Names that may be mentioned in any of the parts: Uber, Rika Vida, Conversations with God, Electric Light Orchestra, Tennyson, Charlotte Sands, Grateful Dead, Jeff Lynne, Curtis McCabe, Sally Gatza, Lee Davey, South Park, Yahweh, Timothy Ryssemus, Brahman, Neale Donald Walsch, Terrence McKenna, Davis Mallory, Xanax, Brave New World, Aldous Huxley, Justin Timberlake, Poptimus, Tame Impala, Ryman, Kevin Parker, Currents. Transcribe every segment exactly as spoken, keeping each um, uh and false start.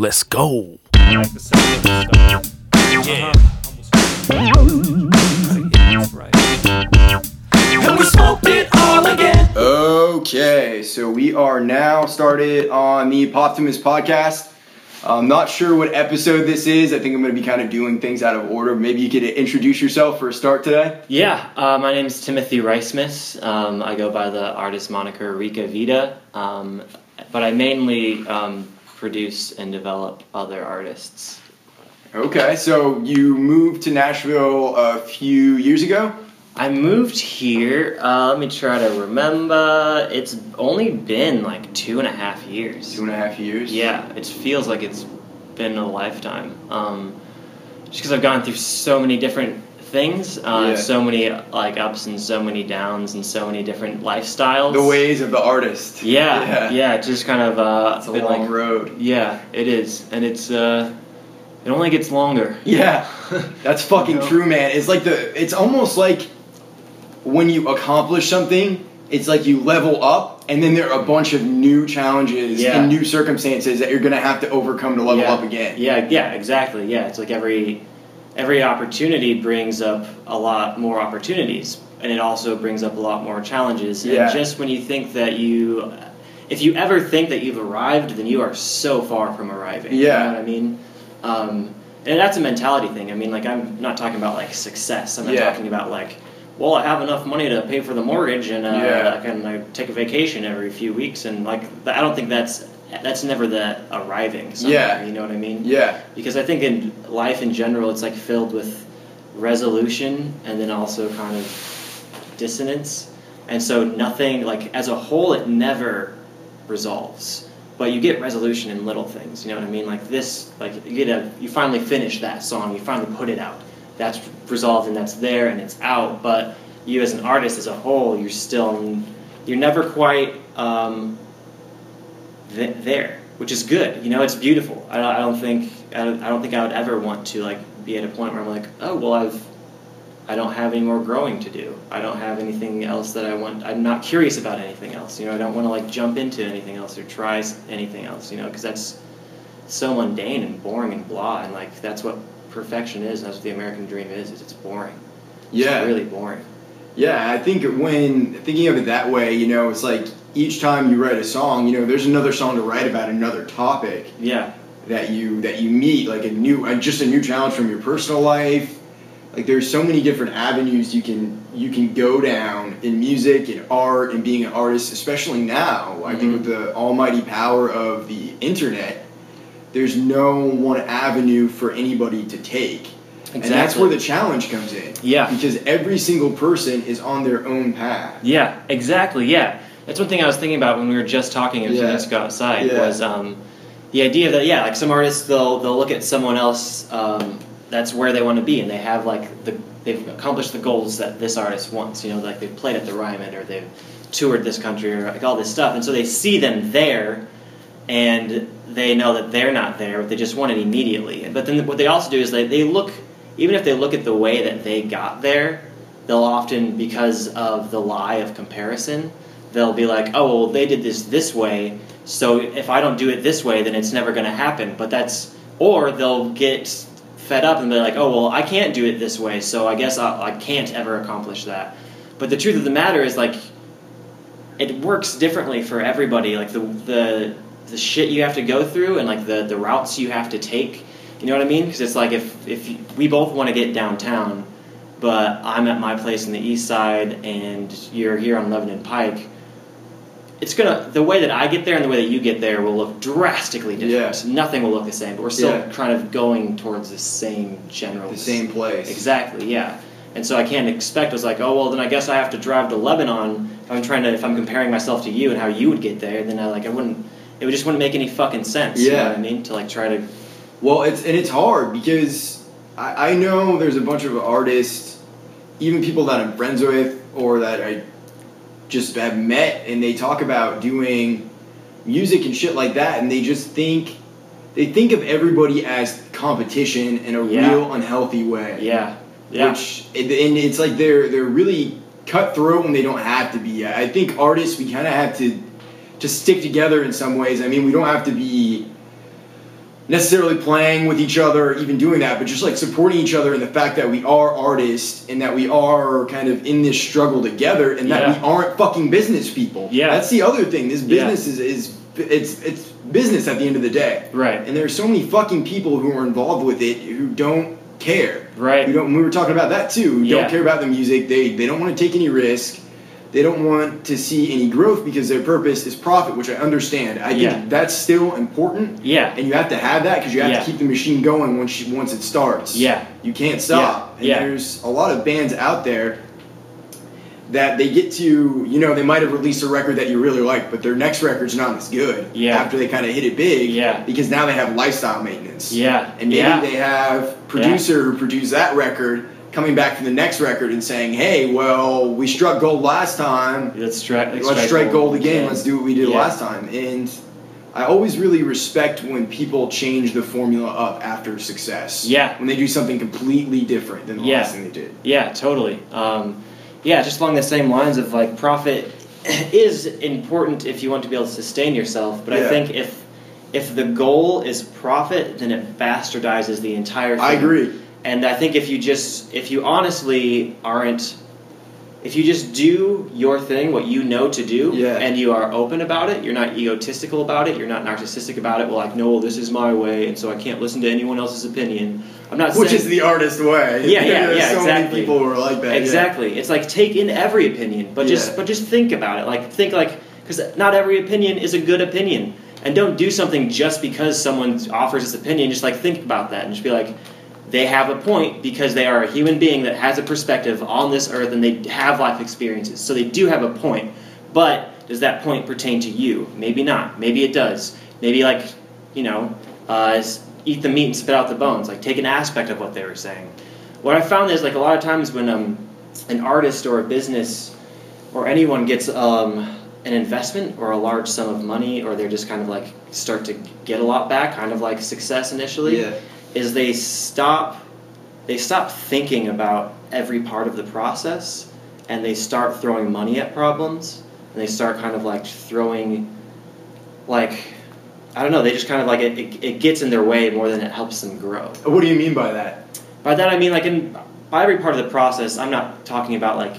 Let's go. Yeah. And we smoked it all again. Okay, so we are now started on the Poptimus podcast. I'm not sure what episode this is. I think I'm going to be kind of doing things out of order. Maybe you could introduce yourself for a start today. Yeah, uh, my name is Timothy Ryssemus. Um, I go by the artist moniker Rika Vida, um, but I mainly um, produce and develop other artists. Okay, so you moved to Nashville a few years ago? I moved here, uh, let me try to remember, it's only been like two and a half years. Two and a half years? Yeah, it feels like it's been a lifetime. Um, just because I've gone through so many different things, uh, yeah. so many like ups and so many downs and so many different lifestyles. The ways of the artist. Yeah, yeah, yeah it's just kind of... Uh, it's a been long like, road. Yeah, it is, and it's... Uh, it only gets longer. Yeah, that's fucking you know? true, man. It's like the... It's almost like... when you accomplish something, it's like you level up, and then there are a bunch of new challenges yeah. and new circumstances that you're going to have to overcome to level yeah. up again. Yeah, yeah, exactly. Yeah, it's like every every opportunity brings up a lot more opportunities, and it also brings up a lot more challenges. Yeah. And just when you think that you... If you ever think that you've arrived, then you are so far from arriving. Yeah. You know what I mean? Um, and that's a mentality thing. I mean, like, I'm not talking about, like, success. I'm not yeah. talking about, like... well, I have enough money to pay for the mortgage, and uh, yeah. I can I take a vacation every few weeks, and like I don't think that's that's never the arriving. Yeah, you know what I mean. Yeah, because I think in life in general, it's like filled with resolution and then also kind of dissonance, and so nothing like as a whole, it never resolves. But you get resolution in little things. You know what I mean? Like this, like you get a you finally finish that song, you finally put it out. That's resolved and that's there and it's out, but you as an artist as a whole, you're still, you're never quite um, th- there, which is good. You know, it's beautiful. I, I don't think I don't, I don't think I would ever want to like be at a point where I'm like, oh well, I've I don't have any more growing to do. I don't have anything else that I want. I'm not curious about anything else. You know, I don't want to like jump into anything else or try anything else. You know, because that's so mundane and boring and blah, and like that's what perfection is, and that's what the American dream is, is it's boring. Yeah. It's really boring. Yeah, I think when thinking of it that way, you know, it's like each time you write a song, you know, there's another song to write about another topic. Yeah. That you that you meet, like a new, just a new challenge from your personal life. Like there's so many different avenues you can you can go down in music and art and being an artist, especially now. Mm-hmm. I think with the almighty power of the internet, there's no one avenue for anybody to take. Exactly. And that's where the challenge comes in. Yeah. Because every single person is on their own path. Yeah, exactly, yeah. That's one thing I was thinking about when we were just talking a few minutes ago outside yeah. was um, the idea that, yeah, like some artists, they'll they'll look at someone else, um, that's where they want to be, and they have like, the they've accomplished the goals that this artist wants, you know, like they've played at the Ryman, or they've toured this country, or like all this stuff, and so they see them there, and they know that they're not there, but they just want it immediately. But then what they also do is they, they look, even if they look at the way that they got there, they'll often, because of the lie of comparison, they'll be like, oh, well, they did this this way, so if I don't do it this way, then it's never going to happen. But that's, or they'll get fed up and be like, oh, well, I can't do it this way, so I guess I, I can't ever accomplish that. But the truth of the matter is, like, it works differently for everybody. Like, the the... the shit you have to go through and like the, the routes you have to take, you know what I mean? Because it's like if if you, we both want to get downtown, but I'm at my place in the east side and you're here on Lebanon Pike, it's gonna the way that I get there and the way that you get there will look drastically different. Yeah. Nothing will look the same, but we're still yeah. kind of going towards the same general the same place. Exactly, yeah. And so I can't expect, I was like, oh, well, then I guess I have to drive to Lebanon. If I'm trying to, if I'm comparing myself to you and how you would get there, then I like I wouldn't. It just wouldn't make any fucking sense, yeah. you know what I mean, to, like, try to... Well, it's and it's hard, because I, I know there's a bunch of artists, even people that I'm friends with, or that I just have met, and they talk about doing music and shit like that, and they just think... They think of everybody as competition in a yeah. real unhealthy way. Yeah, yeah. Which, and it's like they're they're really cutthroat when they don't have to be. I think artists, we kind of have to... to stick together in some ways. I mean, we don't have to be necessarily playing with each other, even doing that, but just like supporting each other in the fact that we are artists and that we are kind of in this struggle together, and yeah. that we aren't fucking business people. Yeah, that's the other thing. This business yeah. is, is it's it's business at the end of the day. Right. And there are so many fucking people who are involved with it who don't care. Right. Who don't. We were talking about that too. Who yeah. don't care about the music. They they don't want to take any risk. They don't want to see any growth because their purpose is profit, which I understand. I think yeah. that's still important. Yeah. And you have to have that because you have yeah. to keep the machine going once you, once it starts. Yeah. You can't stop. Yeah. And yeah. there's a lot of bands out there that they get to, you know, they might have released a record that you really like, but their next record's not as good yeah. after they kind of hit it big yeah. because now they have lifestyle maintenance. Yeah. And maybe yeah. they have producer yeah. who produced that record coming back for the next record and saying, hey, well, we struck gold last time. Let's, tra- let's, let's strike gold, gold again. Let's do what we did yeah. last time. And I always really respect when people change the formula up after success. Yeah. When they do something completely different than the yeah. last thing they did. Yeah, totally. Um, yeah, just along the same lines of, like, profit is important if you want to be able to sustain yourself. But yeah. I think if if the goal is profit, then it bastardizes the entire thing. I agree. And I think if you just, if you honestly aren't, if you just do your thing, what you know to do, yeah. and you are open about it, you're not egotistical about it, you're not narcissistic about it, well, like, no, this is my way, and so I can't listen to anyone else's opinion. I'm not Which saying... Which is the artist way. Yeah, yeah, There's yeah, so exactly. many people who are like that. Exactly. Yeah. It's like, take in every opinion, but yeah. just but just think about it. Like, think like, because not every opinion is a good opinion. And don't do something just because someone offers this opinion. Just, like, think about that and just be like, they have a point because they are a human being that has a perspective on this earth and they have life experiences. So they do have a point. But does that point pertain to you? Maybe not. Maybe it does. Maybe, like, you know, uh, eat the meat and spit out the bones. Like, take an aspect of what they were saying. What I found is, like, a lot of times when um, an artist or a business or anyone gets um, an investment or a large sum of money, or they're just kind of, like, start to get a lot back, kind of like success initially. Yeah. Is they stop, they stop thinking about every part of the process, and they start throwing money at problems, and they start kind of like throwing, like, I don't know, they just kind of like it. It, it gets in their way more than it helps them grow. What do you mean by that? By that I mean like in by every part of the process. I'm not talking about like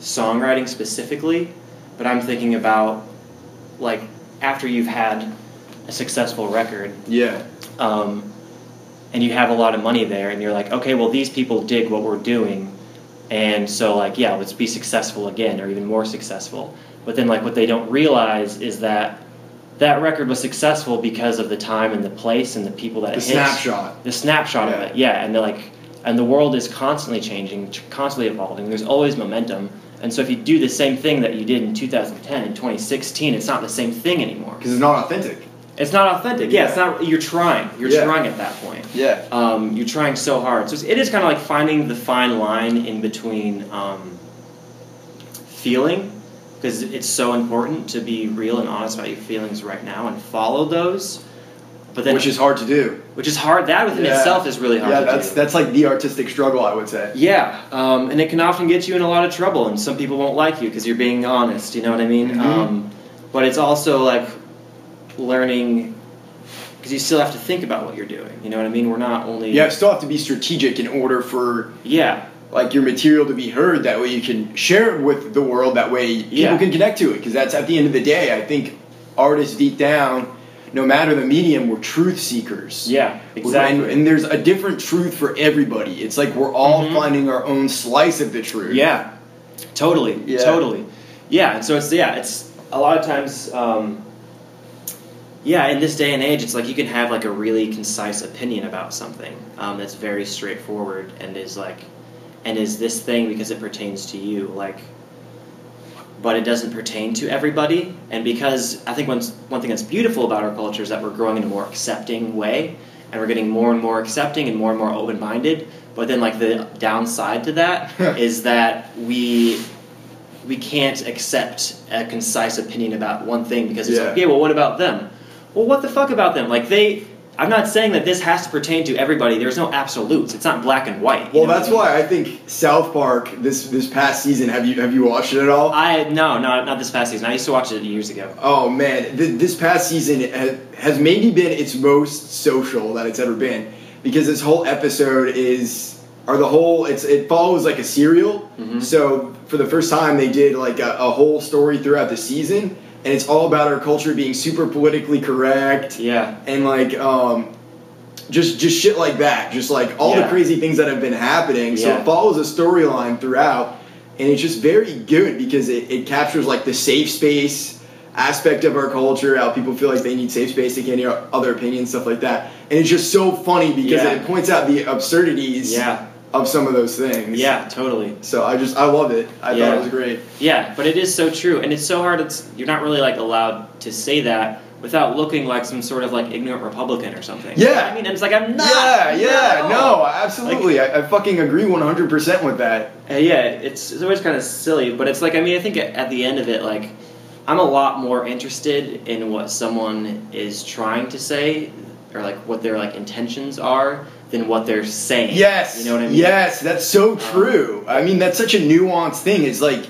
songwriting specifically, but I'm thinking about like after you've had a successful record. Yeah. Um, and you have a lot of money there, and you're like, okay, well, these people dig what we're doing, and so, like, yeah, let's be successful again, or even more successful. But then, like, what they don't realize is that that record was successful because of the time and the place and the people that it hits. The snapshot. The snapshot of it, yeah. And they're like, and the world is constantly changing, constantly evolving. There's always momentum. And so if you do the same thing that you did in two thousand ten and twenty sixteen, it's not the same thing anymore. Because it's not authentic. It's not authentic. Yeah, yeah, it's not. You're trying. You're yeah. trying at that point. Yeah. Um, you're trying so hard. So it's, it is kind of like finding the fine line in between um, feeling, because it's so important to be real and honest about your feelings right now and follow those. But then, which is hard to do. Which is hard. That within yeah. itself is really hard yeah, to that's, do. Yeah, that's that's like the artistic struggle, I would say. Yeah, um, and it can often get you in a lot of trouble, and some people won't like you because you're being honest. You know what I mean? Mm-hmm. Um, but it's also like learning, because you still have to think about what you're doing, you know what I mean? We're not only... Yeah, you still have to be strategic in order for yeah, like your material to be heard. That way you can share it with the world. That way people yeah. can connect to it, because that's at the end of the day. I think artists deep down, no matter the medium, we're truth seekers. Yeah, exactly. And, and there's a different truth for everybody. It's like we're all mm-hmm. finding our own slice of the truth. Yeah, totally, yeah. totally. Yeah, and so it's, yeah, it's a lot of times... Um, Yeah, in this day and age, it's like you can have like a really concise opinion about something um, that's very straightforward and is like, and is this thing because it pertains to you, like, but it doesn't pertain to everybody. And because I think one one thing that's beautiful about our culture is that we're growing in a more accepting way, and we're getting more and more accepting and more and more open-minded. But then like the downside to that is that we. We can't accept a concise opinion about one thing because it's yeah. like, okay, well, what about them? Well, what the fuck about them? Like, they... I'm not saying that this has to pertain to everybody. There's no absolutes. It's not black and white. Well, that's why I think South Park this this past season. Have you have you watched it at all? I no, not not this past season. I used to watch it years ago. Oh man, Th- this past season has, has maybe been its most social that it's ever been, because this whole episode is or the whole it's it follows like a serial. Mm-hmm. So for the first time, they did like a, a whole story throughout the season. And it's all about our culture being super politically correct. Yeah. And, like, um, just just shit like that. Just, like, all yeah. the crazy things that have been happening. Yeah. So it follows a storyline throughout. And it's just very good because it, it captures, like, the safe space aspect of our culture. How people feel like they need safe space. They can't hear other opinions, stuff like that. And it's just so funny because yeah. it points out the absurdities. Yeah. Of some of those things. Yeah, totally. So I just, I love it. I yeah. thought it was great. Yeah, but it is so true. And it's so hard, it's, you're not really, like, allowed to say that without looking like some sort of, like, ignorant Republican or something. Yeah. I mean, and it's like, I'm not. Yeah, yeah, no, no absolutely. Like, I, I fucking agree one hundred percent with that. Uh, yeah, it's, it's always kind of silly, but it's like, I mean, I think at the end of it, like, I'm a lot more interested in what someone is trying to say or, like, what their, like, intentions are than what they're saying. Yes. You know what I mean? Yes, that's so true. I mean, that's such a nuanced thing. It's like,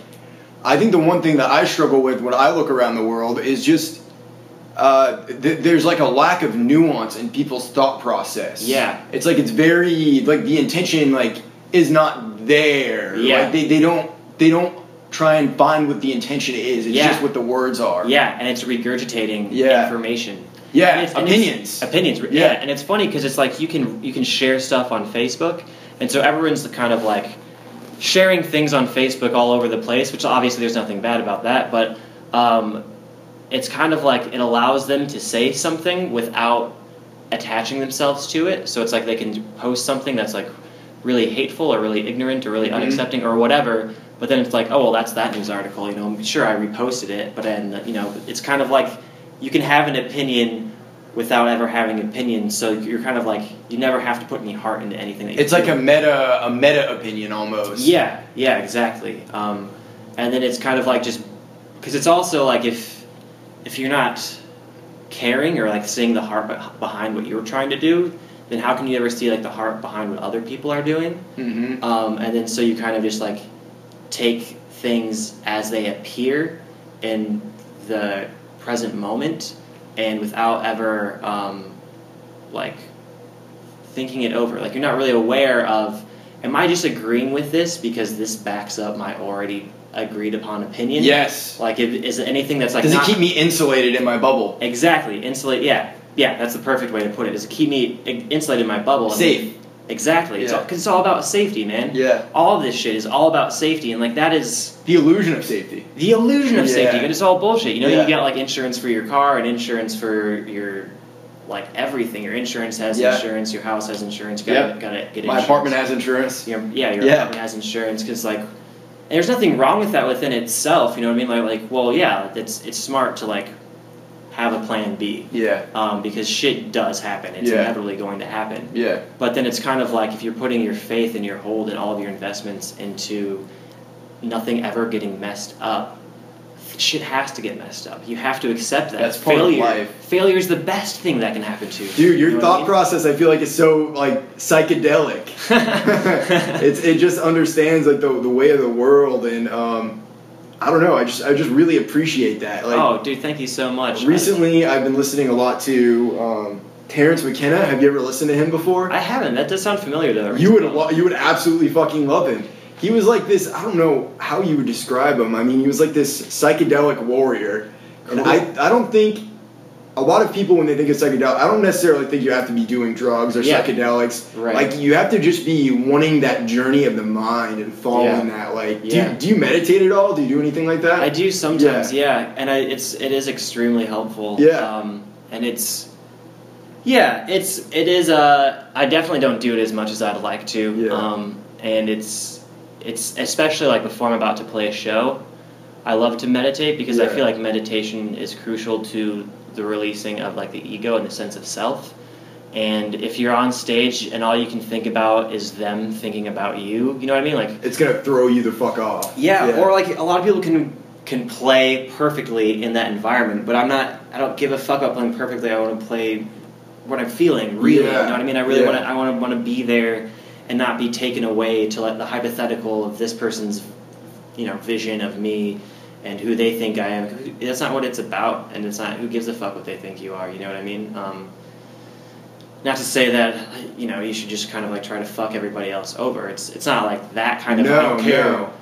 I think the one thing that I struggle with when I look around the world is just, uh, th- there's like a lack of nuance in people's thought process. Yeah. It's like, it's very, like the intention, like, is not there. Yeah. Like, they, they don't, they don't try and find what the intention is. It's yeah. just what the words are. Yeah, and it's regurgitating yeah. information. Yeah, and it's, opinions. And it's, opinions, yeah. yeah. And it's funny because it's like you can you can share stuff on Facebook, and so everyone's kind of like sharing things on Facebook all over the place, which obviously there's nothing bad about that, but um, it's kind of like it allows them to say something without attaching themselves to it. So it's like they can post something that's like really hateful or really ignorant or really mm-hmm. unaccepting or whatever, but then it's like, oh, well, that's that news article. You know, sure, I reposted it, but then, you know, it's kind of like... You can have an opinion without ever having an opinion, so you're kind of like, you never have to put any heart into anything. That you it's do. Like a meta a meta opinion almost. Yeah, yeah, exactly. Um, and then it's kind of like just, because it's also like if if you're not caring or like seeing the heart behind what you're trying to do, then how can you ever see like the heart behind what other people are doing? Mm-hmm. Um, and then so you kind of just like take things as they appear in the present moment, and without ever um, like thinking it over, like you're not really aware of, am I just agreeing with this because this backs up my already agreed upon opinion? Yes. Like, if, is it anything that's like? Does not... it keep me insulated in my bubble? Exactly, insulate. Yeah, yeah. That's the perfect way to put it. Does it keep me insulated in my bubble? Safe. Exactly. Because yeah. it's, it's all about safety, man. Yeah. All of this shit is all about safety, and like that is the illusion of safety. The illusion of yeah. safety, but it's all bullshit. You know, yeah. you get like insurance for your car and insurance for your like everything. Your insurance has yeah. insurance. Your house has insurance. Got yep. got to get. My insurance. apartment has insurance. Your, yeah, your yeah. apartment has insurance because like, and there's nothing wrong with that within itself. You know what I mean? Like, like, well, yeah, it's it's smart to like have a plan B. Yeah. Um, because shit does happen. It's yeah. inevitably going to happen. Yeah. But then it's kind of like if you're putting your faith and your hold and all of your investments into nothing ever getting messed up, shit has to get messed up. You have to accept that. That's part Failure. of life. Failure is the best thing that can happen to you. Dude, your you know thought I mean? process, I feel like, is so, like, psychedelic. it's It just understands, like, the, the way of the world and... um I don't know. I just I just really appreciate that. Like, oh, dude, thank you so much. Recently, I've been listening a lot to um, Terrence McKenna. Have you ever listened to him before? I haven't. That does sound familiar, though. You would lo- you would absolutely fucking love him. He was like this. I don't know how you would describe him. I mean, he was like this psychedelic warrior. And I, I don't think a lot of people when they think of psychedelic, I don't necessarily think you have to be doing drugs or yeah. psychedelics. Right. Like you have to just be wanting that journey of the mind and following yeah. that. Like, yeah. do, you, do you meditate at all? Do you do anything like that? I do sometimes, yeah. yeah. And I, it's it is extremely helpful. Yeah. Um, and it's yeah, it's it is. Uh, I definitely don't do it as much as I'd like to. Yeah. Um, and it's it's especially like before I'm about to play a show, I love to meditate because yeah. I feel like meditation is crucial to the releasing of like the ego and the sense of self. And if you're on stage and all you can think about is them thinking about you, you know what I mean? Like it's gonna throw you the fuck off. Yeah, yeah. Or like a lot of people can can play perfectly in that environment, but I'm not I don't give a fuck about playing perfectly. I want to play what I'm feeling, really. Yeah. You know what I mean? I really yeah. want to. I want to want to be there and not be taken away to let the hypothetical of this person's, you know, vision of me and who they think I am. That's not what it's about, and it's not who gives a fuck what they think you are. You know what I mean? Um, Not to say that, you know, you should just kind of, like, try to fuck everybody else over. It's it's not, like, that kind of... No, I don't care. No.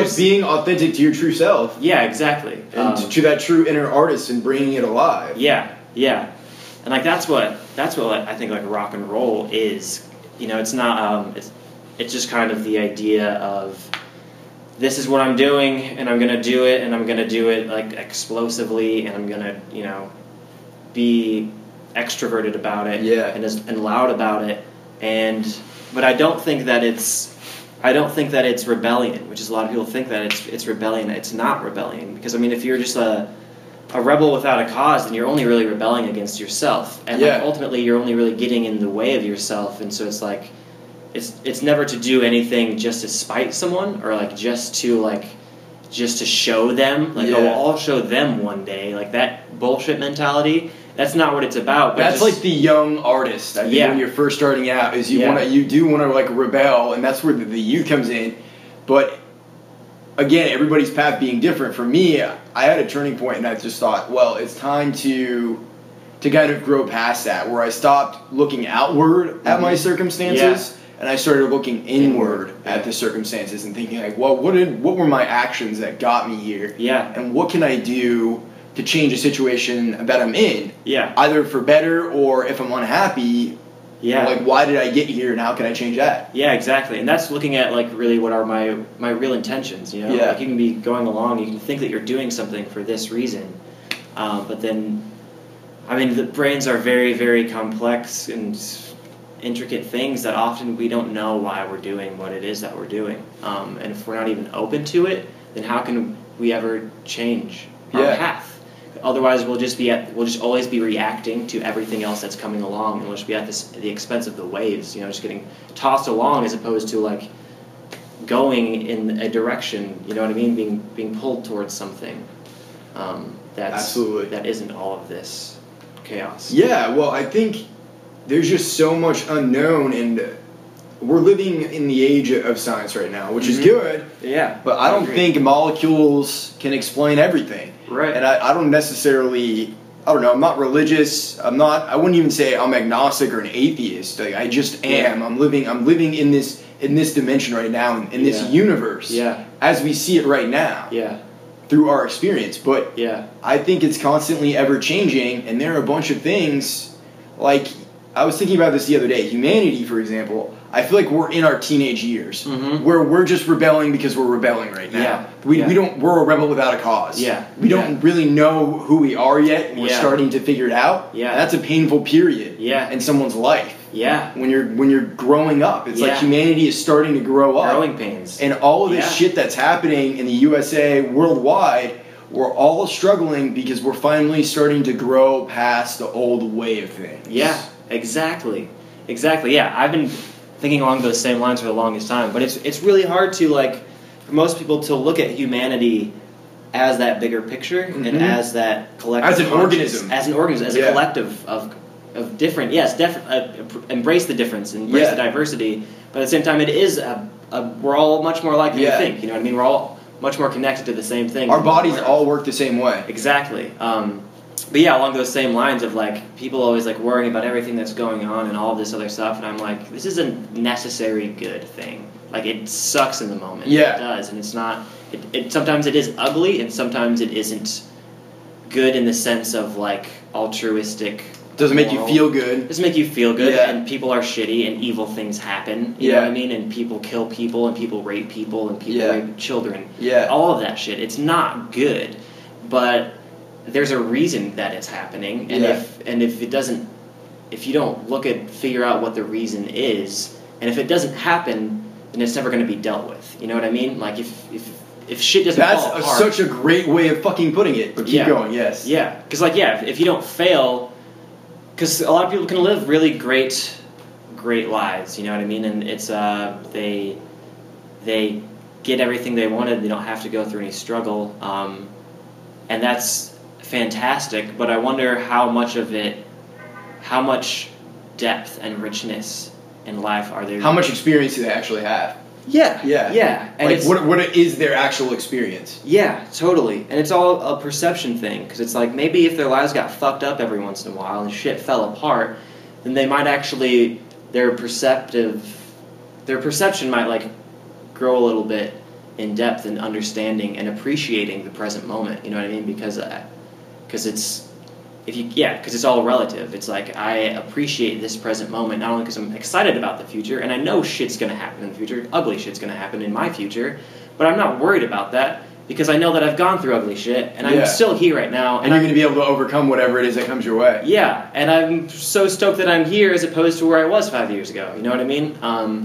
Or being authentic to your true self. Yeah, exactly. And um, to that true inner artist and bringing it alive. Yeah, yeah. And, like, that's what, that's what like, I think, like, rock and roll is. You know, it's not... Um, it's, it's just kind of the idea of, this is what I'm doing, and I'm going to do it, and I'm going to do it, like, explosively, and I'm going to, you know, be extroverted about it, yeah, and is, and loud about it, and but I don't think that it's I don't think that it's rebellion, which is a lot of people think that it's it's rebellion. It's not rebellion, because I mean, if you're just a a rebel without a cause, then you're only really rebelling against yourself, and yeah. like, ultimately you're only really getting in the way of yourself, and so it's like it's it's never to do anything just to spite someone, or like just to like just to show them, like yeah. oh, I'll show them one day, like that bullshit mentality. That's not what it's about. But that's just, like, the young artist. I think yeah. when you're first starting out, is you yeah. want to, you do want to like rebel, and that's where the, the youth comes in. But again, everybody's path being different. For me, I had a turning point, and I just thought, well, it's time to to kind of grow past that, where I stopped looking outward mm-hmm. at my circumstances, yeah. and I started looking inward, inward. at yeah. the circumstances and thinking like, well, what did what were my actions that got me here? Yeah, and what can I do to change a situation that I'm in, yeah, either for better, or if I'm unhappy, yeah, like, why did I get here and how can I change that? Yeah, exactly. And that's looking at like really what are my my real intentions. You know, yeah. like you can be going along, you can think that you're doing something for this reason, um, but then, I mean, the brains are very, very complex and intricate things that often we don't know why we're doing what it is that we're doing, um, and if we're not even open to it, then how can we ever change our yeah. path? Otherwise, we'll just be at, we'll just always be reacting to everything else that's coming along, and we'll just be at this, the expense of the waves. You know, just getting tossed along as opposed to like going in a direction. You know what I mean? Being being pulled towards something. Um, that's absolutely that isn't all of this chaos. Yeah. Well, I think there's just so much unknown, and we're living in the age of science right now, which mm-hmm. is good. Yeah. But I, I don't agree. think molecules can explain everything. Right. And I, I don't necessarily, I don't know, I'm not religious. I'm not, I wouldn't even say I'm agnostic or an atheist. Like, I just am. Yeah. I'm living, I'm living in this, in this dimension right now, in, in yeah. this universe. Yeah. As we see it right now. Yeah. Through our experience. But yeah. I think it's constantly ever changing, and there are a bunch of things, like, I was thinking about this the other day. Humanity, for example, I feel like we're in our teenage years, mm-hmm. where we're just rebelling because we're rebelling right now. Yeah. We yeah. we don't we're a rebel without a cause. Yeah. We don't yeah. really know who we are yet, and we're yeah. starting to figure it out. Yeah. And that's a painful period yeah. in someone's life. Yeah. When you're when you're growing up. It's yeah. like humanity is starting to grow up. Growing pains. And all of this yeah. shit that's happening in the U S A, worldwide, we're all struggling because we're finally starting to grow past the old way of things. Yeah, exactly. Exactly. Yeah. I've been thinking along those same lines for the longest time, but it's it's really hard to like for most people to look at humanity as that bigger picture mm-hmm. and as that collective, as an organism, as an organism, as yeah. a collective of of different, yes, def- uh, embrace the difference, embrace yeah. the diversity. But at the same time, it is a, a we're all much more alike than yeah. you think. You know what I mean? We're all much more connected to the same thing. Our bodies all work the same way. Exactly. Um, but yeah, along those same lines of like people always like worrying about everything that's going on and all this other stuff, and I'm like, this is a necessary good thing. Like, it sucks in the moment. Yeah. It does, and it's not it, it sometimes it is ugly, and sometimes it isn't good in the sense of like altruistic. Doesn't make moral. you feel good. Doesn't make you feel good yeah. and people are shitty and evil things happen. You yeah. know what I mean? And people kill people and people rape people and people yeah. rape children. Yeah. All of that shit. It's not good. But there's a reason that it's happening, and yeah. if and if it doesn't, if you don't look at figure out what the reason is, and if it doesn't happen, then it's never going to be dealt with. You know what I mean? Like if if if shit doesn't that's fall apart, such a great way of fucking putting it. But keep yeah. going, yes, yeah, because like yeah, if, if you don't fail, because a lot of people can live really great, great lives. You know what I mean? And it's uh they they get everything they wanted. They don't have to go through any struggle, um, and that's fantastic, but I wonder how much of it how much depth and richness in life are there? How much experience do they actually have? Yeah, yeah, yeah. And like, it's, what what is their actual experience? Yeah, totally. And it's all a perception thing, because it's like, maybe if their lives got fucked up every once in a while and shit fell apart, then they might actually their perceptive their perception might like grow a little bit in depth and understanding and appreciating the present moment. You know what I mean? Because because uh, it's if you yeah because it's all relative. It's like, I appreciate this present moment not only because I'm excited about the future and I know shit's gonna happen in the future, ugly shit's gonna happen in my future, but I'm not worried about that because I know that I've gone through ugly shit and yeah. I'm still here right now, and, and you're I'm, gonna be able to overcome whatever it is that comes your way. Yeah, and I'm so stoked that I'm here as opposed to where I was five years ago. You know what I mean? Um,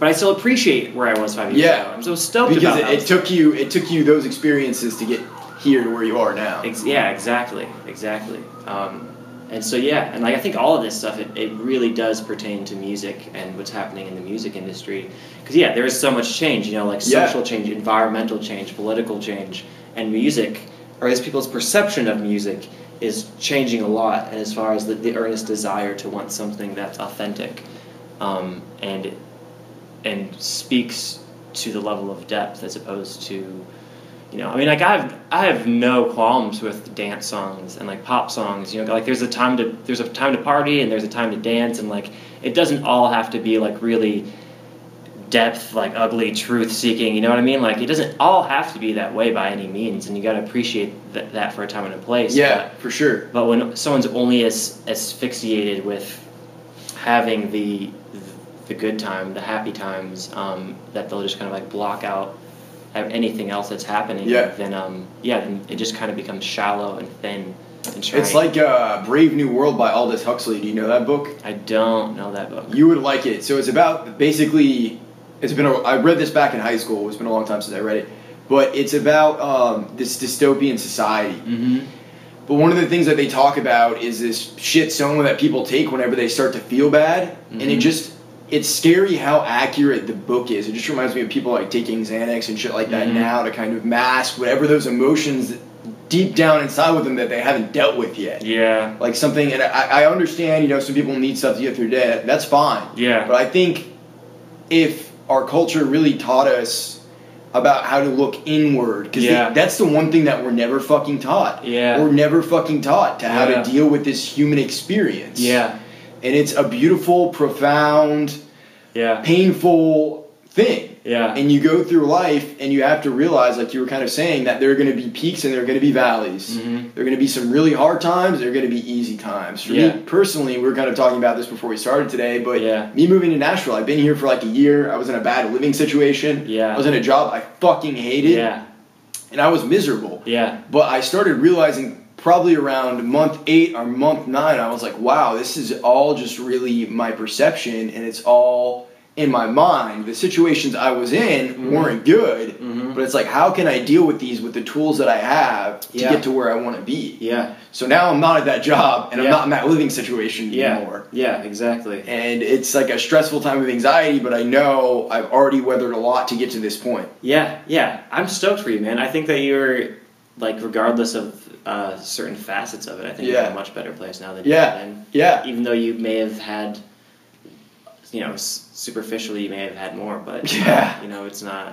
But I still appreciate where I was five years yeah. ago. I'm so stoked because about it, it took you it took you those experiences to get here to where you are now. Ex- yeah, exactly, exactly. Um, and so yeah, and like I think all of this stuff it, it really does pertain to music and what's happening in the music industry. Because yeah, there is so much change, you know, like social yeah. change, environmental change, political change, and music, or as people's perception of music is changing a lot. And as far as the, the earnest desire to want something that's authentic, um, and and speaks to the level of depth as opposed to, you know, I mean, like, I have I have no qualms with dance songs and, like, pop songs, you know, like, there's a time to, there's a time to party and there's a time to dance, and, like, it doesn't all have to be, like, really depth, like, ugly, truth-seeking, you know what I mean? Like, it doesn't all have to be that way by any means, and you gotta appreciate th- that for a time and a place. Yeah, but, for sure. But when someone's only as asphyxiated with having the the good time, the happy times, um, that they'll just kind of like block out anything else that's happening. Yeah. Then, um, yeah, then it just kind of becomes shallow and thin. And trying. It's like uh, Brave New World by Aldous Huxley. Do you know that book? I don't know that book. You would like it. So it's about basically. It's been. A, I read this back in high school. It's been a long time since I read it, but it's about um, this dystopian society. Mm-hmm. But one of the things that they talk about is this shit soma that people take whenever they start to feel bad, mm-hmm. and it just. It's scary how accurate the book is. It just reminds me of people like taking Xanax and shit like that mm-hmm. now to kind of mask whatever those emotions deep down inside with them that they haven't dealt with yet. Yeah. Like something, and I, I understand, you know, some people need stuff to get through death. That's fine. Yeah. But I think if our culture really taught us about how to look inward, because yeah. that's the one thing that we're never fucking taught. Yeah. We're never fucking taught to how yeah. to deal with this human experience. Yeah. And it's a beautiful, profound, yeah. painful thing. Yeah. And you go through life and you have to realize, like you were kind of saying, that there are going to be peaks and there are going to be valleys. Mm-hmm. There are going to be some really hard times. There are going to be easy times. For yeah. me, personally, we were kind of talking about this before we started today, but yeah. me moving to Nashville, I've been here for like a year. I was in a bad living situation. Yeah. I was in a job I fucking hated. Yeah. And I was miserable. Yeah. But I started realizing... probably around month eight or month nine, I was like, wow, this is all just really my perception, and it's all in my mind. The situations I was in mm-hmm. weren't good, mm-hmm. but it's like, how can I deal with these with the tools that I have to yeah. get to where I want to be? Yeah. So now I'm not at that job, and yeah. I'm not in that living situation yeah. anymore. Yeah, exactly. And it's like a stressful time of anxiety, but I know I've already weathered a lot to get to this point. Yeah, yeah. I'm stoked for you, man. I think that you're, like, regardless of Uh, certain facets of it, I think yeah. you're in a much better place now than yeah. you were then. Yeah. Even though you may have had, you know, superficially you may have had more, but yeah. uh, you know, it's not.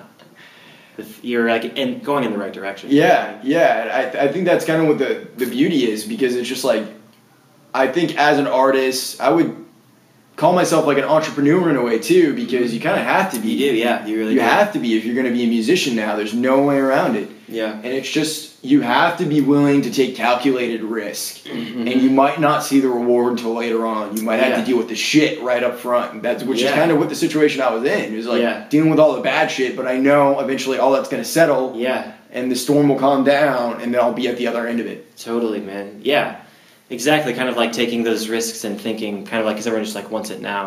You're like in, going in the right direction. Yeah, you know? yeah. I I think that's kind of what the the beauty is, because it's just like, I think as an artist, I would call myself like an entrepreneur in a way too, because you kind of have to be. You do, yeah. You really you do. have to be if you're going to be a musician now. There's no way around it. Yeah. And it's just. You have to be willing to take calculated risk, mm-hmm. and you might not see the reward until later on. You might have yeah. to deal with the shit right up front, and that's which yeah. is kind of what the situation I was in. It was like yeah. dealing with all the bad shit, but I know eventually all that's going to settle, yeah, and the storm will calm down, and then I'll be at the other end of it. Totally, man. Yeah, exactly. Kind of like taking those risks and thinking, kind of like, because everyone just like wants it now.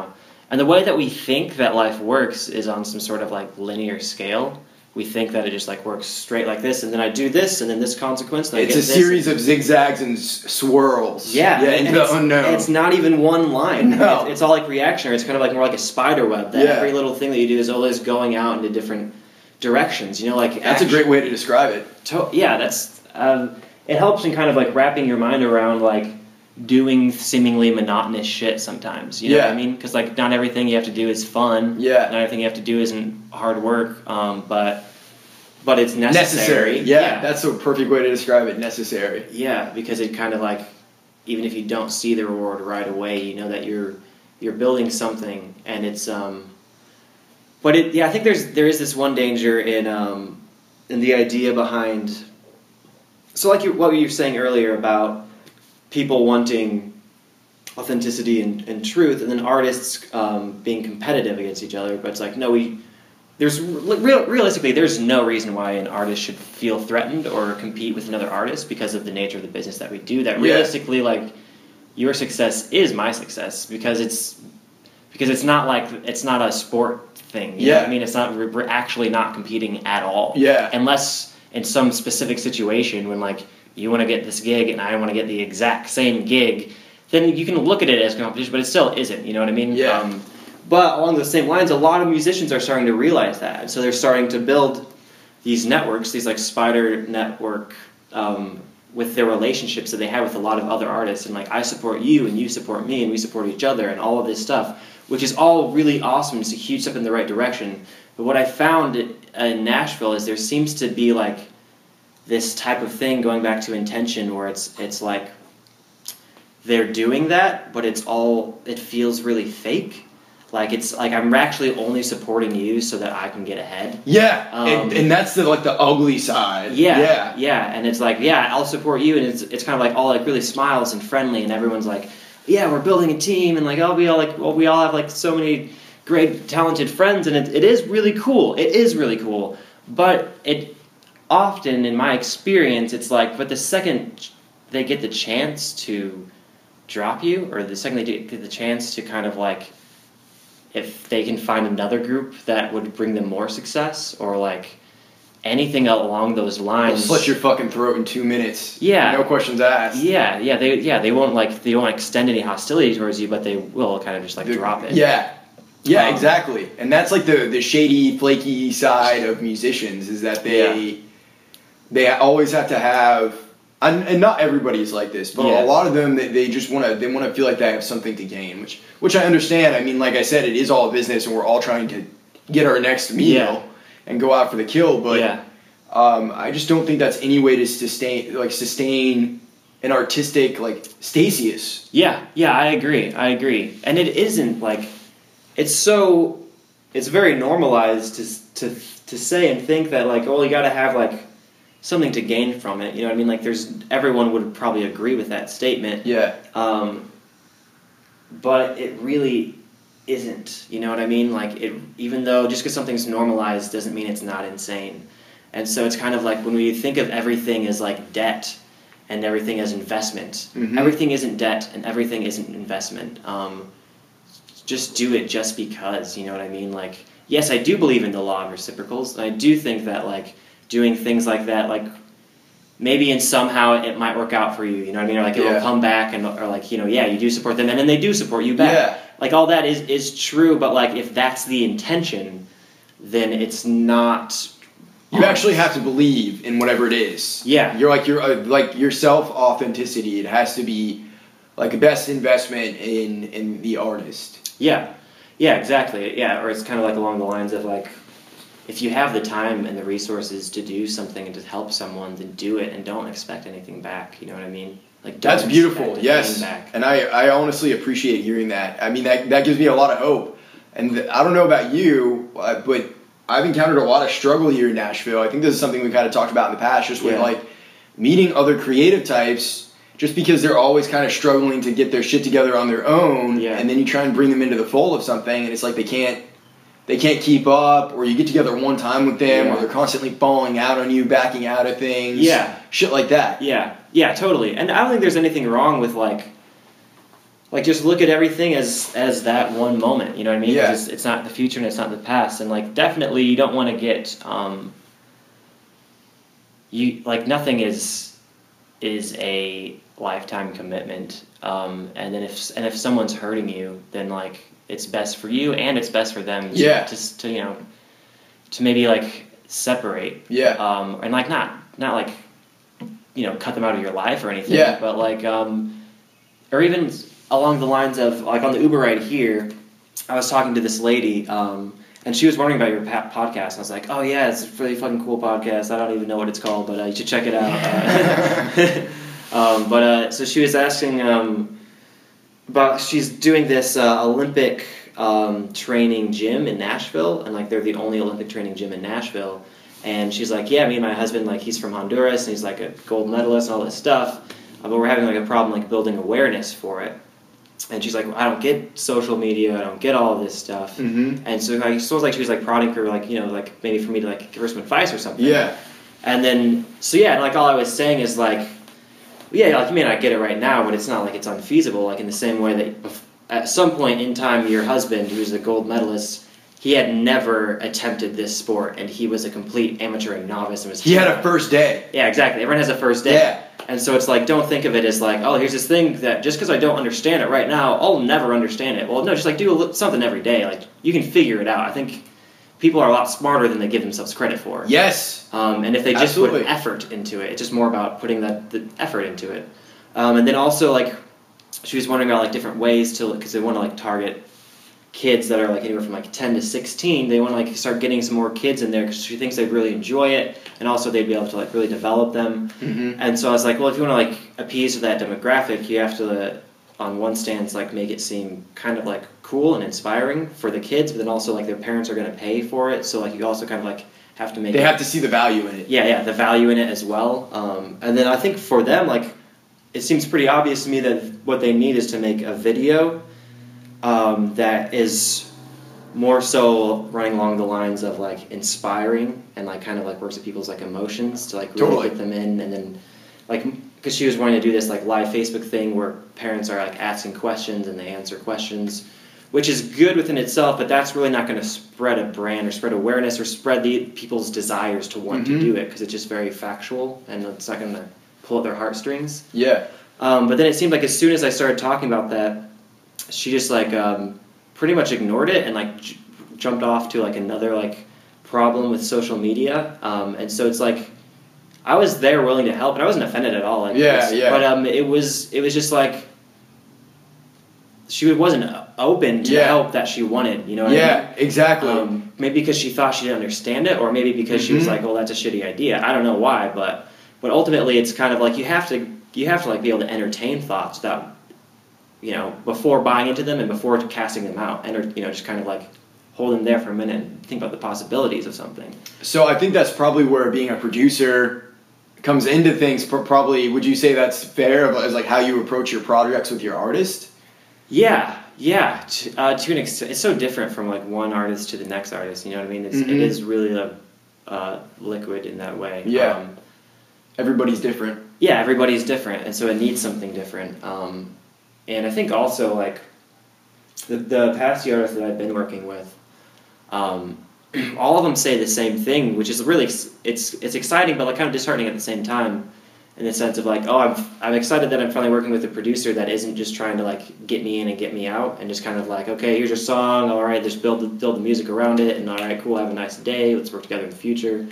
And the way that we think that life works is on some sort of like linear scale. We think that it just like works straight like this, and then I do this, and then this consequence. And I it's get a this. series of zigzags and s- swirls. Yeah, yeah, into the unknown. It's not even one line. No. It's, it's all like reactionary. It's kind of like more like a spider web. That yeah. every little thing that you do is always going out into different directions. You know, like that's action. a great way to describe it. To- yeah, that's um, it helps in kind of like wrapping your mind around like doing seemingly monotonous shit sometimes. You know yeah. what I mean? Because, like, not everything you have to do is fun. Yeah. Not everything you have to do isn't hard work, um, but but it's necessary. necessary. Yeah, yeah, that's a perfect way to describe it, necessary. Yeah, because it kind of, like, even if you don't see the reward right away, you know that you're you're building something, and it's... um. But, it, yeah, I think there's there is this one danger in um, in the idea behind... So, like, you, what you were saying earlier about people wanting authenticity and, and truth, and then artists um, being competitive against each other. But it's like, no, we there's real, realistically there's no reason why an artist should feel threatened or compete with another artist because of the nature of the business that we do. That realistically, yeah. like, your success is my success because it's because it's not like it's not a sport thing. You yeah, know what I mean, it's not we're actually not competing at all. Yeah, unless in some specific situation when like. You want to get this gig and I want to get the exact same gig, then you can look at it as competition, but it still isn't, you know what I mean? Yeah. Um, but along those same lines, a lot of musicians are starting to realize that. And so they're starting to build these networks, these like spider network um, with their relationships that they have with a lot of other artists. And like, I support you and you support me and we support each other and all of this stuff, which is all really awesome. It's a huge step in the right direction. But what I found in Nashville is there seems to be like, this type of thing going back to intention where it's it's like they're doing that but it's all it feels really fake. Like it's like I'm actually only supporting you so that I can get ahead. Yeah. Um, and, and that's the like the ugly side. Yeah. Yeah. Yeah. And it's like, yeah, I'll support you and it's it's kind of like all like really smiles and friendly and everyone's like, yeah, we're building a team and like oh we all like well we all have like so many great talented friends and it it is really cool. It is really cool. But it often, in my experience, it's like, but the second they get the chance to drop you, or the second they get the chance to kind of like, if they can find another group that would bring them more success, or like anything along those lines, they'll slit your fucking throat in two minutes. Yeah, no questions asked. Yeah, yeah, they yeah they won't like they won't extend any hostility towards you, but they will kind of just like the, drop it. Yeah. Yeah, um, exactly, and that's like the the shady, flaky side of musicians is that they. Yeah. They always have to have, and not everybody's like this, but yeah. a lot of them they, they just want to they want to feel like they have something to gain, which which I understand. I mean, like I said, it is all a business, and we're all trying to get our next meal yeah. and go out for the kill. But yeah. um, I just don't think that's any way to sustain like sustain an artistic like stasis. Yeah, yeah, I agree, I agree, and it isn't like it's so it's very normalized to to to say and think that like oh you got to have like. Something to gain from it, you know what I mean? Like, there's everyone would probably agree with that statement. Yeah. Um, but it really isn't, you know what I mean? Like, it even though just because something's normalized doesn't mean it's not insane. And so it's kind of like when we think of everything as like debt and everything as investment. Mm-hmm. Everything isn't debt and everything isn't investment. Um, just do it just because, you know what I mean? Like, yes, I do believe in the law of reciprocals, and I do think that like. Doing things like that, like maybe in somehow it might work out for you, you know what I mean? Or like it yeah. will come back and or like, you know, yeah, you do support them and then they do support you back. Yeah. Like all that is, is true, but like if that's the intention, then it's not. You honest. Actually have to believe in whatever it is. Yeah. You're like, you're uh, like your self-authenticity, it has to be like the best investment in, in the artist. Yeah. Yeah, exactly. Yeah. Or it's kind of like along the lines of like, if you have the time and the resources to do something and to help someone, then do it and don't expect anything back. You know what I mean? Like don't That's beautiful. Yes. Back. And I, I honestly appreciate hearing that. I mean, that, that gives me a lot of hope. And th- I don't know about you, but I've encountered a lot of struggle here in Nashville. I think this is something we kind of talked about in the past, just with yeah. like meeting other creative types just because they're always kind of struggling to get their shit together on their own. Yeah. And then you try and bring them into the fold of something and it's like they can't, They can't keep up, or you get together one time with them, yeah. or they're constantly falling out on you, backing out of things. Yeah. Shit like that. Yeah. Yeah, totally. And I don't think there's anything wrong with, like, like just look at everything as as that one moment. You know what I mean? Yeah. It's, it's not the future and it's not the past. And, like, definitely you don't want to get, um, you like, nothing is is a lifetime commitment. Um, and then if and if someone's hurting you, then, like, it's best for you and it's best for them to, yeah. to, to, you know, to maybe like separate. Yeah. Um, and like, not, not like, you know, cut them out of your life or anything, yeah. but like, um, or even along the lines of, like, on the Uber ride here, I was talking to this lady, um, and she was wondering about your pa- podcast. And I was like, oh, yeah, it's a really fucking cool podcast. I don't even know what it's called, but uh, you should check it out. Uh, um, but uh, so she was asking um, about, she's doing this uh, Olympic um, training gym in Nashville, and, like, they're the only Olympic training gym in Nashville. And she's like, yeah, me and my husband, like, he's from Honduras, and he's, like, a gold medalist and all this stuff. Uh, but we're having, like, a problem, like, building awareness for it. And she's like, well, I don't get social media, I don't get all this stuff. Mm-hmm. And so, like, so it was like she was, like, prodding her, like, you know, like, maybe for me to, like, give her some advice or something. Yeah. And then, so, yeah, and, like, all I was saying is, like, yeah, like, you may not get it right now, but it's not, like, it's unfeasible. Like, in the same way that at some point in time, your husband, who's a gold medalist, he had never attempted this sport, and he was a complete amateur and novice. And was he had a first day. Yeah, exactly. Everyone has a first day. Yeah. And so it's like, don't think of it as like, oh, here's this thing that just because I don't understand it right now, I'll never understand it. Well, no, just like do something every day. Like, you can figure it out. I think people are a lot smarter than they give themselves credit for. Yes. Um, and if they just Absolutely. Put effort into it, it's just more about putting that the effort into it. Um, and then also, like, she was wondering about, like, different ways to, because they want to, like, target kids that are, like, anywhere from, like, ten to sixteen. They want to, like, start getting some more kids in there because she thinks they'd really enjoy it, and also they'd be able to, like, really develop them. Mm-hmm. And so I was like, well, if you want to, like, appease to that demographic, you have to, uh, on one stance, like, make it seem kind of, like, cool and inspiring for the kids, but then also, like, their parents are going to pay for it, so, like, you also kind of, like, have to make they it, have to see the value in it. Yeah, yeah, the value in it as well. Um, and then I think for them, like, it seems pretty obvious to me that what they need is to make a video Um, that is more so running along the lines of, like, inspiring and, like, kind of, like, works with people's, like, emotions to, like, really totally. Get them in. And then, like, because she was wanting to do this, like, live Facebook thing where parents are, like, asking questions and they answer questions, which is good within itself, but that's really not going to spread a brand or spread awareness or spread the people's desires to want mm-hmm. to do it, because it's just very factual and it's not going to pull at their heartstrings. Yeah. Um, but then it seemed like as soon as I started talking about that, she just, like, um, pretty much ignored it and, like, j- jumped off to, like, another, like, problem with social media. Um, and so it's, like, I was there willing to help, and I wasn't offended at all. Like, yeah, was, yeah. But um, it was it was just, like, she wasn't open to yeah. help that she wanted, you know what yeah, I mean? Yeah, exactly. Um, maybe because she thought she didn't understand it, or maybe because mm-hmm. she was like, well, that's a shitty idea. I don't know why, but but ultimately it's kind of, like, you have to, you have to, like, be able to entertain thoughts that, you know, before buying into them and before casting them out, and, or, you know, just kind of, like, hold them there for a minute and think about the possibilities of something. So I think that's probably where being a producer comes into things. Probably, would you say that's fair, as, like, how you approach your projects with your artist? Yeah, yeah. Uh, to an extent, it's so different from, like, one artist to the next artist. You know what I mean? It's, mm-hmm. It is really a uh, liquid in that way. Yeah. Um, everybody's different. Yeah, everybody's different, and so it needs something different. Um, And I think also, like, the the past few artists that I've been working with, um, all of them say the same thing, which is really, it's it's exciting, but, like, kind of disheartening at the same time, in the sense of, like, oh, I'm I'm excited that I'm finally working with a producer that isn't just trying to, like, get me in and get me out, and just kind of, like, okay, here's your song, all right, just build the, build the music around it, and all right, cool, have a nice day, let's work together in the future,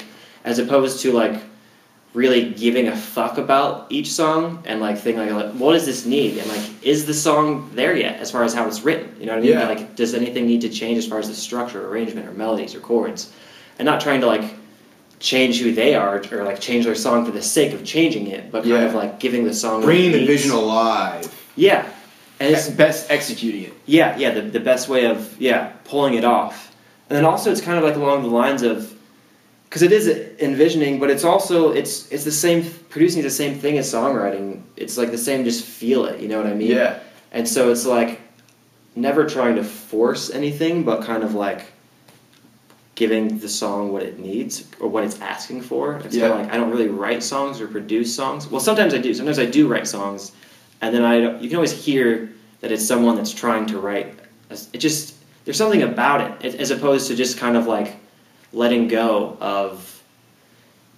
as opposed to, like, really giving a fuck about each song and, like, thinking, like, what does this need? And, like, is the song there yet as far as how it's written? You know what I mean? Yeah. Like, does anything need to change as far as the structure, or arrangement, or melodies, or chords? And not trying to, like, change who they are, or, like, change their song for the sake of changing it, but kind yeah. of, like, giving the song, bringing the vision alive. Yeah. And it's best executing it. Yeah, yeah, the, the best way of, yeah, pulling it off. And then also it's kind of, like, along the lines of, because it is envisioning, but it's also, it's it's the same, producing is the same thing as songwriting. It's, like, the same, just feel it, you know what I mean? Yeah. And so it's, like, never trying to force anything, but kind of, like, giving the song what it needs, or what it's asking for. It's yeah. kind of like, I don't really write songs or produce songs. Well, sometimes I do. Sometimes I do write songs, and then I, you can always hear that it's someone that's trying to write. It just, there's something about it, as opposed to just kind of, like, letting go of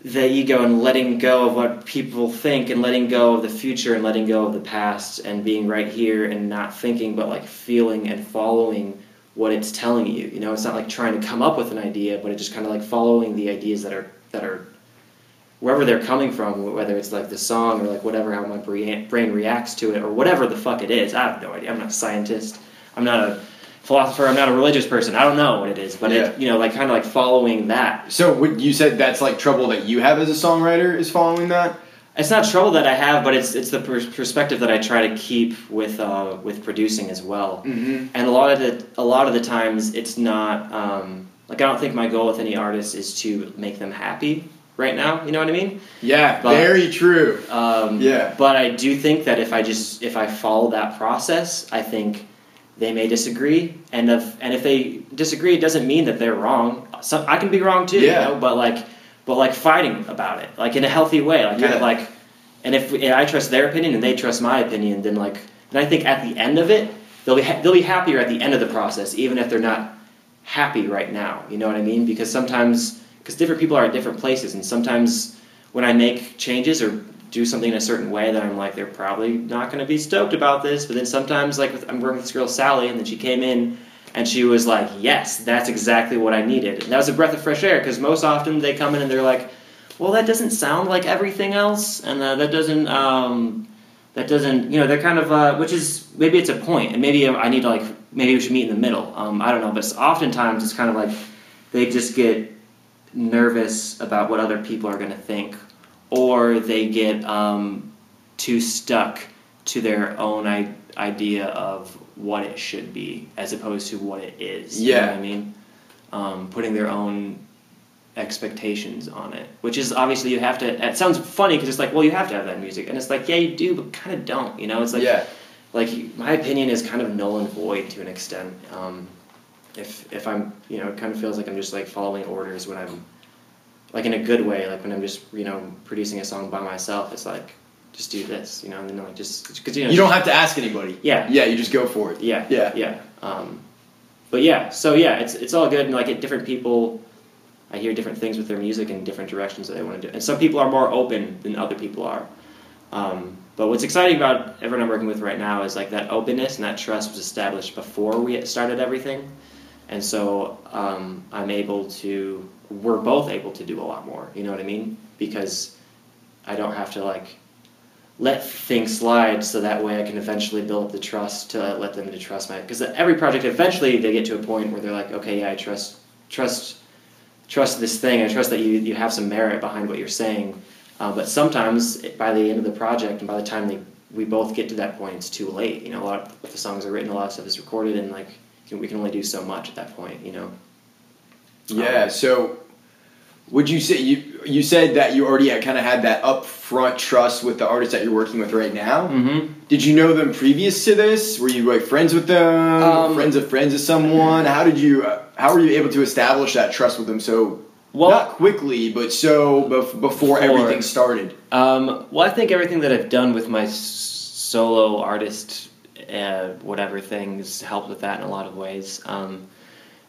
the ego and letting go of what people think and letting go of the future and letting go of the past and being right here and not thinking, but, like, feeling and following what it's telling you. You know, it's not, like, trying to come up with an idea, but it's just kind of, like, following the ideas that are that are wherever they're coming from, whether it's like the song or like whatever, how my brain reacts to it or whatever the fuck it is. I have no idea. I'm not a scientist. I'm not a philosopher. I'm not a religious person. I don't know what it is, but yeah. it, you know, like kind of like following that. So what you said, that's like trouble that you have as a songwriter is following that? It's not trouble that I have, but it's it's the pers- perspective that I try to keep with uh, with producing as well. Mm-hmm. And a lot of the a lot of the times, it's not um, like I don't think my goal with any artist is to make them happy right now. You know what I mean? Yeah, but, very true. Um, yeah, but I do think that if I just if I follow that process, I think they may disagree, and if and if they disagree, it doesn't mean that they're wrong. So I can be wrong too. Yeah, you know? but like. But like fighting about it, like in a healthy way, like yeah. kind of like, and if and I trust their opinion and they trust my opinion, then like, and I think at the end of it, they'll be ha- they'll be happier at the end of the process, even if they're not happy right now. You know what I mean? Because sometimes, because different people are at different places, and sometimes when I make changes or do something in a certain way, that I'm like, they're probably not going to be stoked about this. But then sometimes, like with, I'm working with this girl Sally, and then she came in. And she was like, yes, that's exactly what I needed. And that was a breath of fresh air, because most often they come in and they're like, well, that doesn't sound like everything else, and uh, that doesn't, um, that doesn't, you know, they're kind of, uh, which is, maybe it's a point, and maybe I need to, like, maybe we should meet in the middle. Um, I don't know, but it's oftentimes it's kind of like they just get nervous about what other people are going to think, or they get um, too stuck to their own I- idea of what it should be as opposed to what it is. Yeah. You know what I mean? Um, putting their own expectations on it, which is obviously you have to, it sounds funny because it's like, well, you have to have that music. And it's like, yeah, you do, but kind of don't, you know? It's like, yeah. like my opinion is kind of null and void to an extent. Um, if, if I'm, you know, it kind of feels like I'm just like following orders when I'm like in a good way, like when I'm just, you know, producing a song by myself, it's like, just do this, you know, and then like just cause, you know, you don't have to ask anybody. Yeah, yeah, you just go for it. Yeah, yeah, yeah. Um, but yeah, so yeah, it's it's all good. And like at different people, I hear different things with their music and different directions that they want to do. And some people are more open than other people are. Um, but what's exciting about everyone I'm working with right now is like that openness and that trust was established before we started everything, and so um, I'm able to. We're both able to do a lot more. You know what I mean? Because I don't have to like. Let things slide so that way I can eventually build up the trust to let them to trust my... Because every project, eventually they get to a point where they're like, okay, yeah, I trust trust, trust this thing. I trust that you, you have some merit behind what you're saying. Uh, but sometimes by the end of the project and by the time they, we both get to that point, it's too late. You know, a lot of the songs are written, a lot of stuff is recorded, and like we can only do so much at that point, you know? Yeah, um, so... Would you say you you said that you already had, kind of had that upfront trust with the artists that you're working with right now? Mm-hmm. Did you know them previous to this? Were you like friends with them? Um, friends of friends of someone? How did you? Uh, how were you able to establish that trust with them so well, not quickly, but so bef- before, before everything started? Um, well, I think everything that I've done with my s- solo artist, uh, whatever things, helped with that in a lot of ways. Um,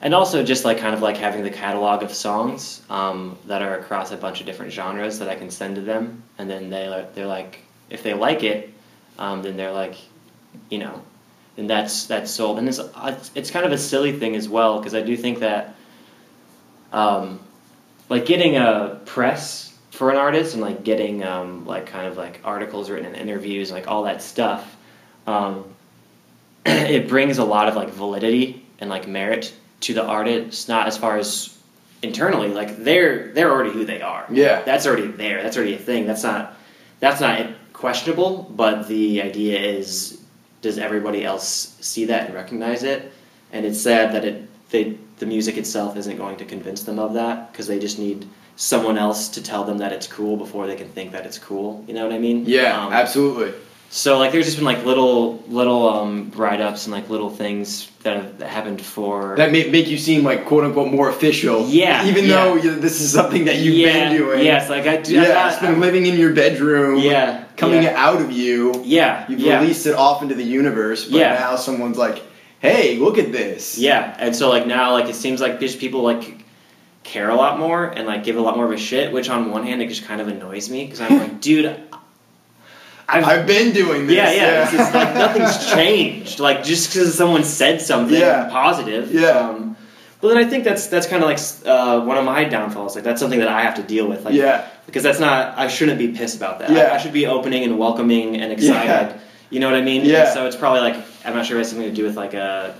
And also just like kind of like having the catalog of songs um, that are across a bunch of different genres that I can send to them, and then they they're like if they like it, um, then they're like, you know, then that's that's sold. And it's it's kind of a silly thing as well because I do think that, um, like getting a press for an artist and like getting um, like kind of like articles written and interviews and like all that stuff, um, it brings a lot of like validity and like merit. To the artist, not as far as internally, like they're they're already who they are. Yeah, that's already there. That's already a thing. That's not that's not questionable. But the idea is, does everybody else see that and recognize it? And it's sad that it they the music itself isn't going to convince them of that because they just need someone else to tell them that it's cool before they can think that it's cool. You know what I mean? Yeah, um, absolutely. So like there's just been like little little um, write-ups and like little things that have that happened for that make make you seem like quote unquote more official. Yeah. Even yeah. though you, this is something that you've yeah, been doing. Yes, like I do. Yeah, I, I, it's been I, living in your bedroom. Yeah. Coming yeah. out of you. Yeah. You've yeah. released it off into the universe, but yeah. now someone's like, "Hey, look at this." Yeah, and so like now like it seems like just people like care a lot more and like give a lot more of a shit, which on one hand it just kind of annoys me because I'm like, dude. I've, I've been doing this. Yeah, yeah. yeah. This is like nothing's changed. Like just because someone said something yeah. positive. Yeah. Um, Well, then I think that's that's kind of like uh, one of my downfalls. Like that's something that I have to deal with. Like, yeah. Because that's not. I shouldn't be pissed about that. Yeah. I, I should be opening and welcoming and excited. Yeah. You know what I mean? Yeah. And so it's probably like I'm not sure it has something to do with like a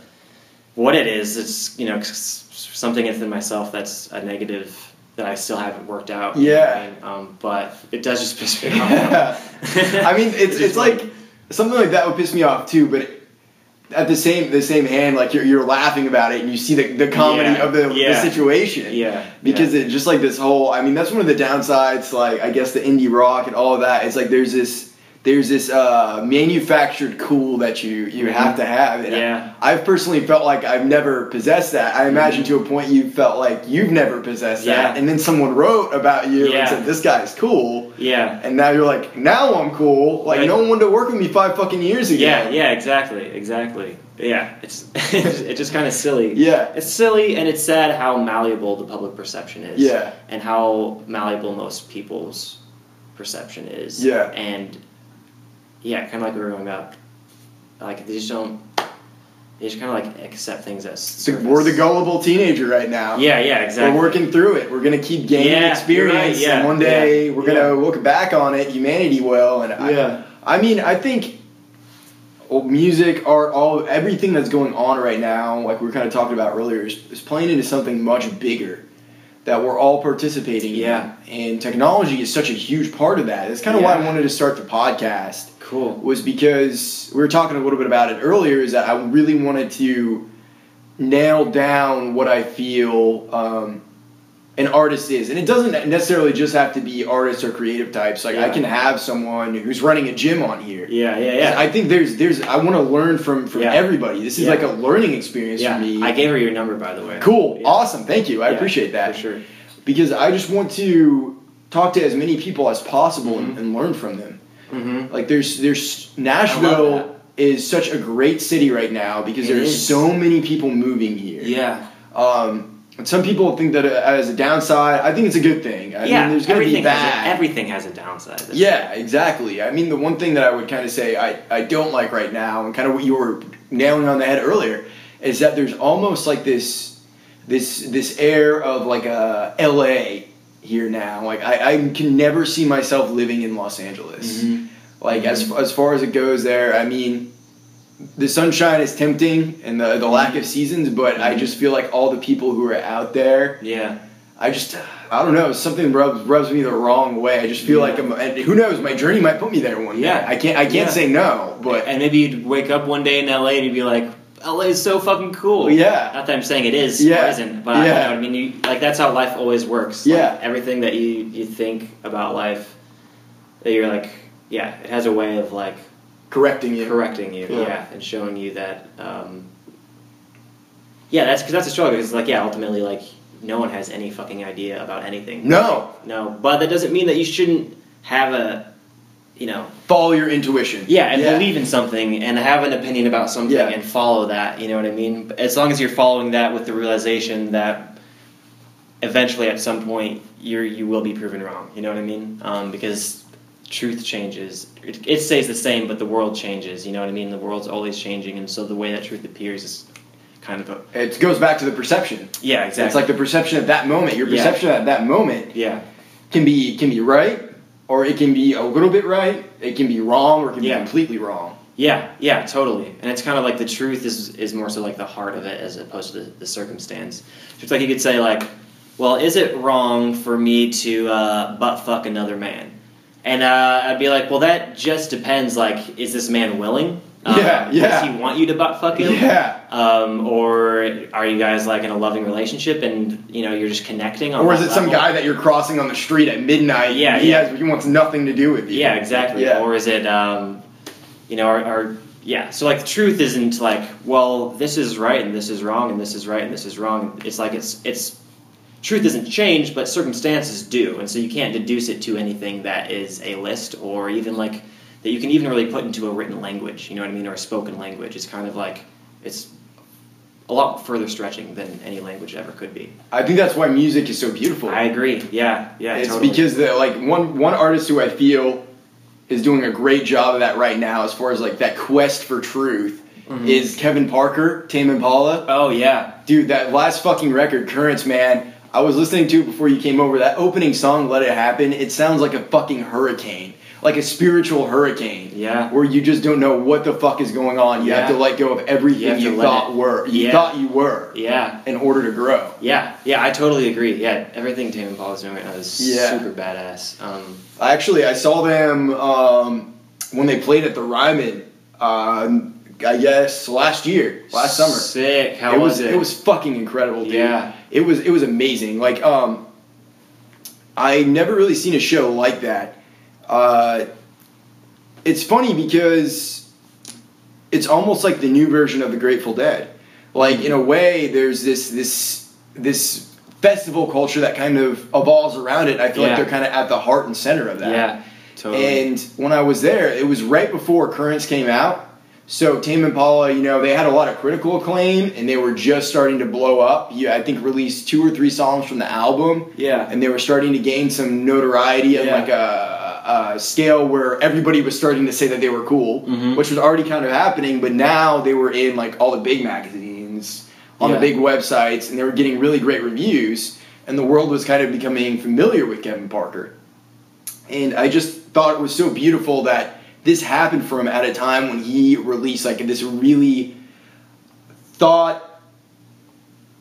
what it is. It's you know something within myself that's a negative that I still haven't worked out. Yeah. You know what I mean? um, but it does just piss me off. Yeah. I mean, it's it's, it's like, like something like that would piss me off too, but. It, At the same the same hand, like you're you're laughing about it, and you see the, the comedy yeah, of the, yeah, the situation. Yeah, because yeah. It just like this whole. I mean, that's one of the downsides. Like I guess the indie rock and all of that. It's like there's this there's this uh, manufactured cool that you you mm-hmm. have to have. And yeah, I, I've personally felt like I've never possessed that. I imagine mm-hmm. to a point you felt like you've never possessed yeah. that, and then someone wrote about you yeah. and said this guy's cool. Yeah, and now you're like, now I'm cool. Like, like no one wanted to work with me five fucking years ago. Yeah, yeah, exactly, exactly. Yeah, it's it's just kind of silly. Yeah, it's silly, and it's sad how malleable the public perception is. Yeah, and how malleable most people's perception is. Yeah, and yeah, kind of like we were growing up, like they just don't. They just kind of like accept things as like we're the gullible teenager right now. Yeah, yeah, exactly. We're working through it. We're gonna keep gaining yeah, experience, right, yeah, and one day yeah, we're yeah. gonna look back on it. Humanity will, and yeah. I, I mean, I think music, art, all everything that's going on right now, like we were kind of talking about earlier, is, is playing into something much bigger that we're all participating yeah. in. And technology is such a huge part of that. That's kind of yeah. why I wanted to start the podcast. Cool. Was because we were talking a little bit about it earlier, is that I really wanted to nail down what I feel um, an artist is. And it doesn't necessarily just have to be artists or creative types. Like yeah. I can have someone who's running a gym on here. Yeah, yeah, yeah. I think there's there's I want to learn from, from yeah. everybody. This is yeah. like a learning experience yeah. for me. I gave her your number, by the way. Cool. Yeah. Awesome. Thank you. I yeah, appreciate that. For sure. Because I just want to talk to as many people as possible mm-hmm. and, and learn from them. Mm-hmm. Like there's there's Nashville is such a great city right now because it there's is. so many people moving here. Yeah. Um, and some people think that as a downside. I think it's a good thing. I yeah. mean, there's going to be bad. Has a, everything has a downside. That's yeah, right. exactly. I mean, the one thing that I would kind of say I, I don't like right now, and kind of what you were nailing on the head earlier, is that there's almost like this this this air of like a L A here now. Like I, I can never see myself living in Los Angeles. Mm-hmm. Like mm-hmm. as as far as it goes there, I mean, the sunshine is tempting and the the lack mm-hmm. of seasons, but mm-hmm. I just feel like all the people who are out there. Yeah. I just, I don't know, something rubs rubs me the wrong way. I just feel yeah. like I'm, and who knows, my journey might put me there one yeah. day. I can't I can't yeah. say no, but and maybe you'd wake up one day in L A and you'd be like, L A is so fucking cool. Yeah. Not that I'm saying it is, yeah. it isn't, but yeah. I, you know what I mean, you, like that's how life always works. Like, yeah. Everything that you, you think about life, that you're like, yeah, it has a way of like correcting you, correcting you, yeah, yeah and showing you that. Um, yeah, that's because that's a struggle. Because like, yeah, ultimately, like no one has any fucking idea about anything. No, like, no, but that doesn't mean that you shouldn't have a. You know, follow your intuition. Yeah, and yeah. believe in something, and have an opinion about something, yeah. and follow that. You know what I mean? As long as you're following that with the realization that eventually, at some point, you're you will be proven wrong. You know what I mean? Um, because truth changes; it, it stays the same, but the world changes. You know what I mean? The world's always changing, and so the way that truth appears is kind of a. It goes back to the perception. Yeah, exactly. It's like the perception at that moment. Your perception yeah. at that moment. Yeah. Can be can be right. Or it can be a little bit right, it can be wrong, or it can yeah. be completely wrong. Yeah, yeah, totally. And it's kind of like the truth is is more so like the heart of it as opposed to the, the circumstance. So it's like you could say like, well, is it wrong for me to uh, butt fuck another man? And uh, I'd be like, well, that just depends. Like, is this man willing? Um, yeah, yeah. Does he want you to butt fuck him? Yeah. Um, or are you guys like in a loving relationship and you know you're just connecting? On or is it level? Some guy that you're crossing on the street at midnight? Yeah, and he yeah. has he wants nothing to do with you. Yeah, exactly. Yeah. Or is it, um, you know, or, or yeah? So like the truth isn't like, well, this is right and this is wrong and this is right and this is wrong. It's like it's it's truth isn't changed, but circumstances do, and so you can't deduce it to anything that is a list or even like. That you can even really put into a written language, you know what I mean, or a spoken language. It's kind of like, it's a lot further stretching than any language ever could be. I think that's why music is so beautiful. I agree, yeah, yeah, it's totally. Because, the, like, one, one artist who I feel is doing a great job of that right now as far as, like, that quest for truth mm-hmm. is Kevin Parker, Tame Impala. Oh, yeah. Dude, that last fucking record, Currents, man, I was listening to it before you came over. That opening song, Let It Happen, it sounds like a fucking hurricane. Like a spiritual hurricane. Yeah. Where you just don't know what the fuck is going on. You yeah. have to let go of everything you, you thought it. were. You yeah. thought you were. Yeah. In order to grow. Yeah. Yeah, I totally agree. Yeah, everything Tame Impala is doing right now is yeah. super badass. Um, Actually, I saw them um, when they played at the Ryman, uh, I guess, last year. Last summer. Sick. How it was, was it? It was fucking incredible, dude. Yeah. It was, it was amazing. Like, um, I never really seen a show like that. Uh, it's funny because it's almost like the new version of the Grateful Dead. Like, mm-hmm. in a way, there's this this this festival culture that kind of evolves around it. I feel yeah. like they're kind of at the heart and center of that. Yeah, totally. And when I was there, it was right before Currents came out. So Tame Impala, you know, they had a lot of critical acclaim, and they were just starting to blow up. You, I think, released two or three songs from the album. Yeah. And they were starting to gain some notoriety and yeah. like a... Uh, scale where everybody was starting to say that they were cool, mm-hmm. which was already kind of happening, but now they were in like all the big magazines, on yeah. the big websites, and they were getting really great reviews, and the world was kind of becoming familiar with Kevin Parker. And I just thought it was so beautiful that this happened for him at a time when he released like this really thought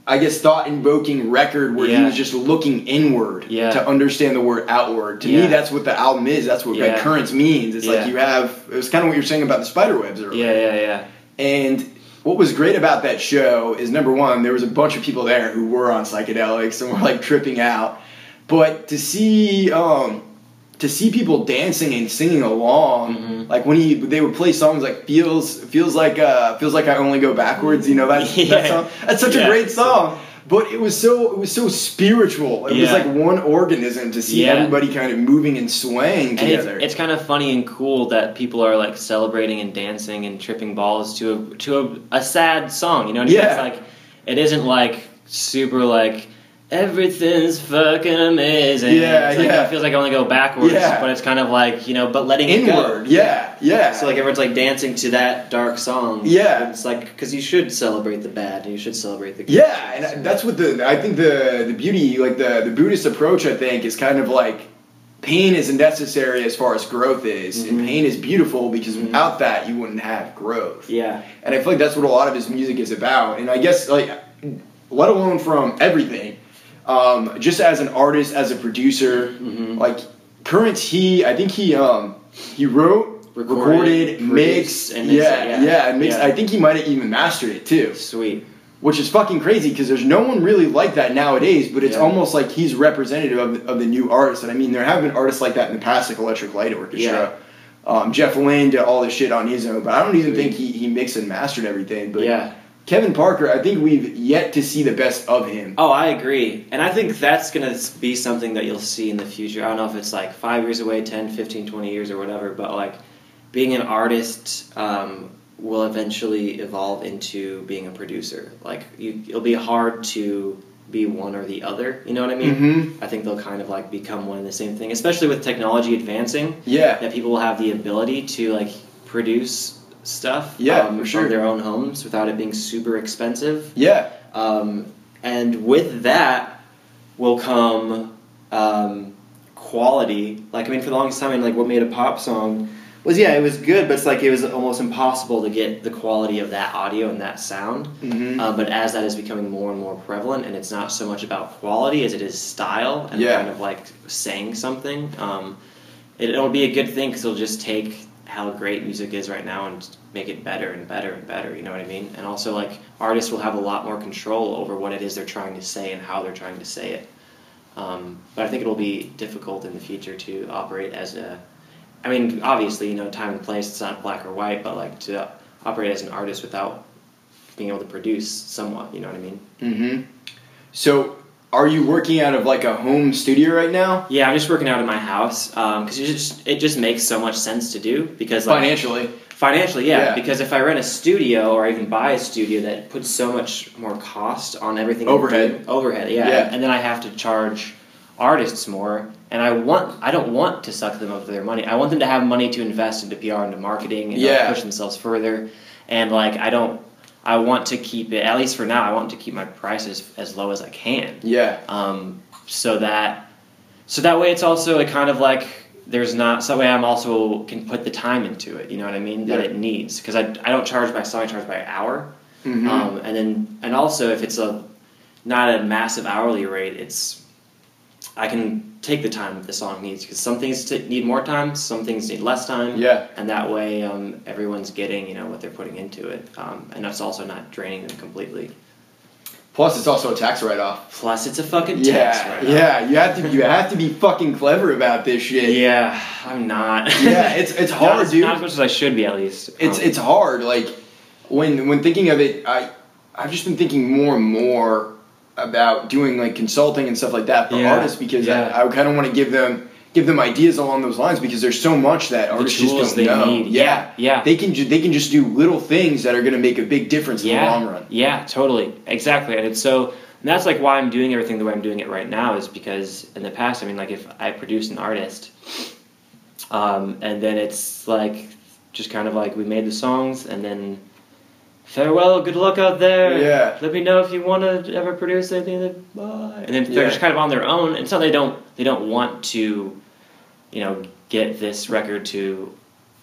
I guess thought-invoking record where yeah. he was just looking inward yeah. to understand the word outward. To yeah. me, that's what the album is. That's what yeah. Currents means. It's yeah. like you have... It was kind of what you were saying about the spiderwebs earlier. Yeah, yeah, yeah. And what was great about that show is, number one, there was a bunch of people there who were on psychedelics and were, like, tripping out. But to see... Um, to see people dancing and singing along, mm-hmm. like when he, they would play songs like "Feels Feels Like uh, Feels Like I Only Go Backwards," you know that, yeah. that song. That's such yeah. a great song, but it was so it was so spiritual. It yeah. was like one organism to see yeah. everybody kind of moving and swaying together. And it's, it's kind of funny and cool that people are like celebrating and dancing and tripping balls to a to a, a sad song. You know, what I mean? Yeah. It's like it isn't like super like. Everything's fucking amazing. Yeah, like, yeah. It feels like I only go backwards, yeah. but it's kind of like, you know, but letting Inward, it go. Yeah, yeah. So, like, everyone's, like, dancing to that dark song. Yeah. It's like, because you should celebrate the bad, and you should celebrate the good. Yeah, and I, that's what the, I think the, the beauty, like, the, the Buddhist approach, I think, is kind of like, pain isn't necessary as far as growth is, mm-hmm. and pain is beautiful because mm-hmm. without that, you wouldn't have growth. Yeah. And I feel like that's what a lot of his music is about, and I guess, like, let alone from everything, Um, just as an artist, as a producer, mm-hmm. like Currents, he I think he um, he wrote, recorded, recorded mixed, and yeah, yeah, yeah, and mixed. Yeah. I think he might have even mastered it too. Sweet, which is fucking crazy because there's no one really like that nowadays. But it's yeah. almost like he's representative of, of the new artist. And I mean, there have been artists like that in the past, like Electric Light Orchestra. Yeah. Um, Jeff Lynne did all this shit on his own, but I don't even Sweet. think he, he mixed and mastered everything. But yeah. Kevin Parker, I think we've yet to see the best of him. Oh, I agree. And I think that's going to be something that you'll see in the future. I don't know if it's like five years away, ten, fifteen, twenty years or whatever, but like being an artist um, will eventually evolve into being a producer. Like you, it'll be hard to be one or the other. You know what I mean? Mm-hmm. I think they'll kind of like become one and the same thing, especially with technology advancing. Yeah. That people will have the ability to like produce stuff yeah, um, for sure. from their own homes without it being super expensive. Yeah. Um, and with that will come um, quality. Like, I mean, for the longest time, I mean, like what made a pop song was, yeah, it was good, but it's like it was almost impossible to get the quality of that audio and that sound. Mm-hmm. Uh, but as that is becoming more and more prevalent, and it's not so much about quality as it is style and yeah. kind of like saying something, um, it, it'll be a good thing because it'll just take how great music is right now and make it better and better and better, you know what I mean? And also, like, artists will have a lot more control over what it is they're trying to say and how they're trying to say it. Um, but I think it'll be difficult in the future to operate as a... I mean, obviously, you know, time and place, it's not black or white, but, like, to operate as an artist without being able to produce somewhat, you know what I mean? Mm-hmm. So... Are you working out of, like, a home studio right now? Yeah, I'm just working out of my house, because um, it, just, it just makes so much sense to do. Because like, Financially. Financially, yeah, yeah, because if I rent a studio or I even buy a studio, that puts so much more cost on everything. Overhead. Overhead, yeah. yeah. And then I have to charge artists more, and I want I don't want to suck them up for their money. I want them to have money to invest into P R, into marketing, and yeah. push themselves further. And like, I don't, I want to keep it, at least for now, I want to keep my prices as low as I can. Yeah. Um, so that, so that way it's also a kind of like, there's not, so that way I'm also can put the time into it. You know what I mean? Yeah. That it needs. Cause I, I don't charge by song, I charge by hour. Mm-hmm. Um, and then, and also if it's a, not a massive hourly rate, it's, I can take the time that the song needs, because some things t- need more time, some things need less time. Yeah. And that way, um, everyone's getting, you know, what they're putting into it. Um, and that's also not draining them completely. Plus, it's also a tax write-off. Plus, it's a fucking yeah, tax write-off. Yeah, you have to you have to be fucking clever about this shit. Yeah, I'm not. Yeah, it's it's hard, not, dude. Not as much as I should be, at least. It's um, it's hard. Like, when when thinking of it, I I've just been thinking more and more about doing like consulting and stuff like that for yeah, artists, because yeah. I, I kind of want to give them give them ideas along those lines, because there's so much that the artists just don't they know. Need. Yeah. yeah, yeah. They can ju- they can just do little things that are going to make a big difference yeah. in the long run. Yeah, totally, exactly. And it's so, and that's like why I'm doing everything the way I'm doing it right now, is because in the past, I mean, like if I produce an artist, um, and then it's like just kind of like we made the songs and then. Farewell, good luck out there. Yeah. Let me know if you want to ever produce anything. That, bye. And then they're yeah. just kind of on their own, and so they don't they don't want to, you know, get this record to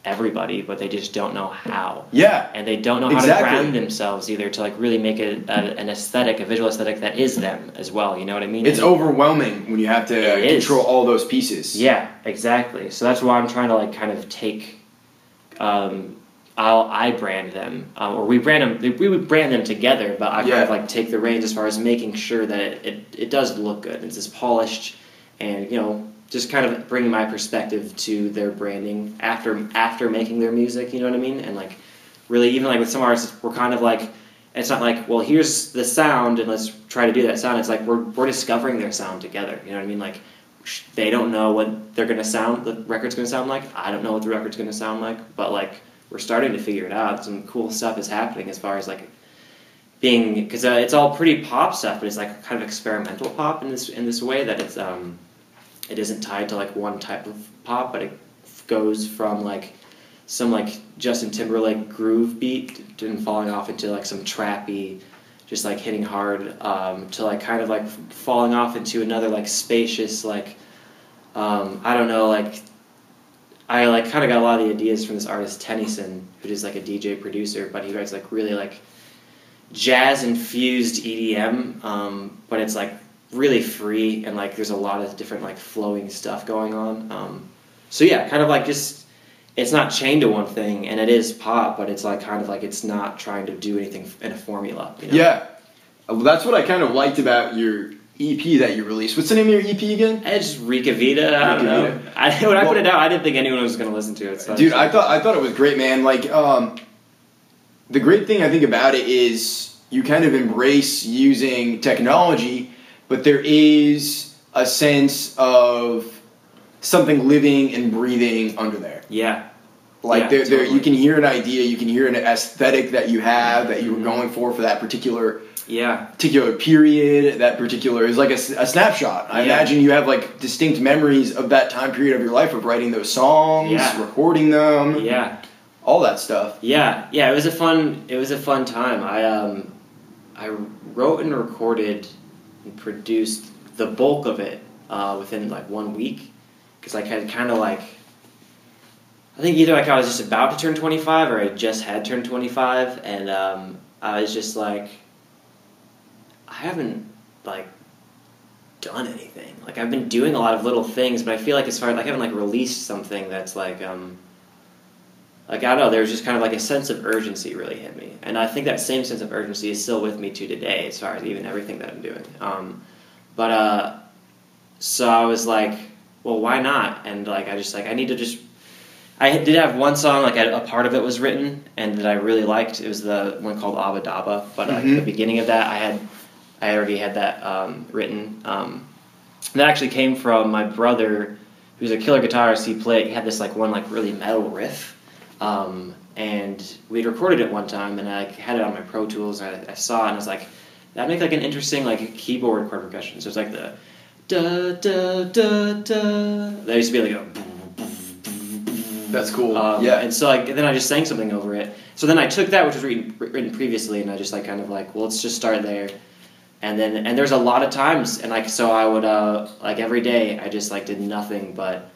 everybody, but they just don't know how. Yeah. And they don't know how exactly. to ground themselves either to like really make a, a an aesthetic, a visual aesthetic that is them as well. You know what I mean? It's and overwhelming when you have to uh, control all those pieces. Yeah, exactly. So that's why I'm trying to like kind of take. Um, I'll I brand them, um, or we brand them. We would brand them together, but I yeah. kind of like take the reins as far as making sure that it, it, it does look good. It's as polished, and you know, just kind of bringing my perspective to their branding after after making their music. You know what I mean? And like, really, even like with some artists, we're kind of like, it's not like, well, here's the sound, and let's try to do that sound. It's like we're we're discovering their sound together. You know what I mean? Like. They don't know what they're gonna sound. The record's gonna sound like. I don't know what the record's gonna sound like. But like, we're starting to figure it out. Some cool stuff is happening as far as like being, because uh, it's all pretty pop stuff, but it's like kind of experimental pop in this in this way that it's um it isn't tied to like one type of pop, but it goes from like some like Justin Timberlake groove beat to falling off into like some trappy. Just like hitting hard um, to like kind of like falling off into another like spacious like um, I don't know like I like kind of got a lot of the ideas from this artist Tennyson, who is like a D J producer, but he writes like really like jazz infused E D M, um, but it's like really free and like there's a lot of different like flowing stuff going on. Um, so yeah, kind of like just. It's not chained to one thing, and it is pop, but it's like kind of like it's not trying to do anything in a formula. You know? Yeah, well, that's what I kind of liked about your E P that you released. What's the name of your E P again? It's just Rika Vida. I don't Rika know. Vida. I, when well, I put it out, I didn't think anyone was going to listen to it. So dude, I thought I thought it was great, man. Like um, the great thing I think about it is you kind of embrace using technology, but there is a sense of something living and breathing under there. Yeah. Like yeah, there, there, totally. You can hear an idea, you can hear an aesthetic that you have that you were going for for that particular yeah particular period, that particular is like a, a snapshot. I yeah. imagine you have like distinct memories of that time period of your life of writing those songs, yeah. recording them, yeah, all that stuff. Yeah, yeah. It was a fun. It was a fun time. I um, I wrote and recorded and produced the bulk of it uh, within like one week. Because like I kind of like, I think either like I was just about to turn twenty-five or I just had turned twenty-five, and um, I was just like, I haven't like done anything. Like I've been doing a lot of little things, but I feel like as far as like, I haven't like released something that's like, um, like I don't know. There was just kind of like a sense of urgency really hit me, and I think that same sense of urgency is still with me to today as far as even everything that I'm doing. Um, but uh, so I was like. Well, why not? And like, I just like, I need to just, I did have one song, like a, a part of it was written and that I really liked. It was the one called Abba Dabba, but like mm-hmm. the beginning of that I had, I already had that um, written. Um, that actually came from my brother, who's a killer guitarist. He played, he had this like one, like really metal riff. Um, and we'd recorded it one time and I like, had it on my Pro Tools and I, I saw it and I was like, that'd make like an interesting like keyboard chord percussion. So it's like the, da, da, da, da. There used to be like a... That's cool. Um, yeah. And so like, and then I just sang something over it. So then I took that, which was written, written previously, and I just like kind of like, well, let's just start there. And then, and there's a lot of times, and like, so I would, uh, like every day, I just like did nothing but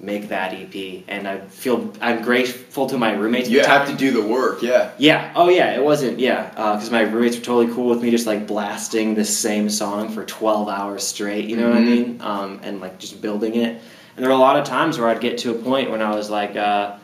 make that E P. And I feel, I'm grateful to my roommates. You have to do the work, yeah. Yeah, oh yeah, it wasn't, yeah. Because uh, my roommates were totally cool with me just like blasting the same song for twelve hours straight, you know mm-hmm. what I mean? Um, and like just building it. And there were a lot of times where I'd get to a point when I was like, uh,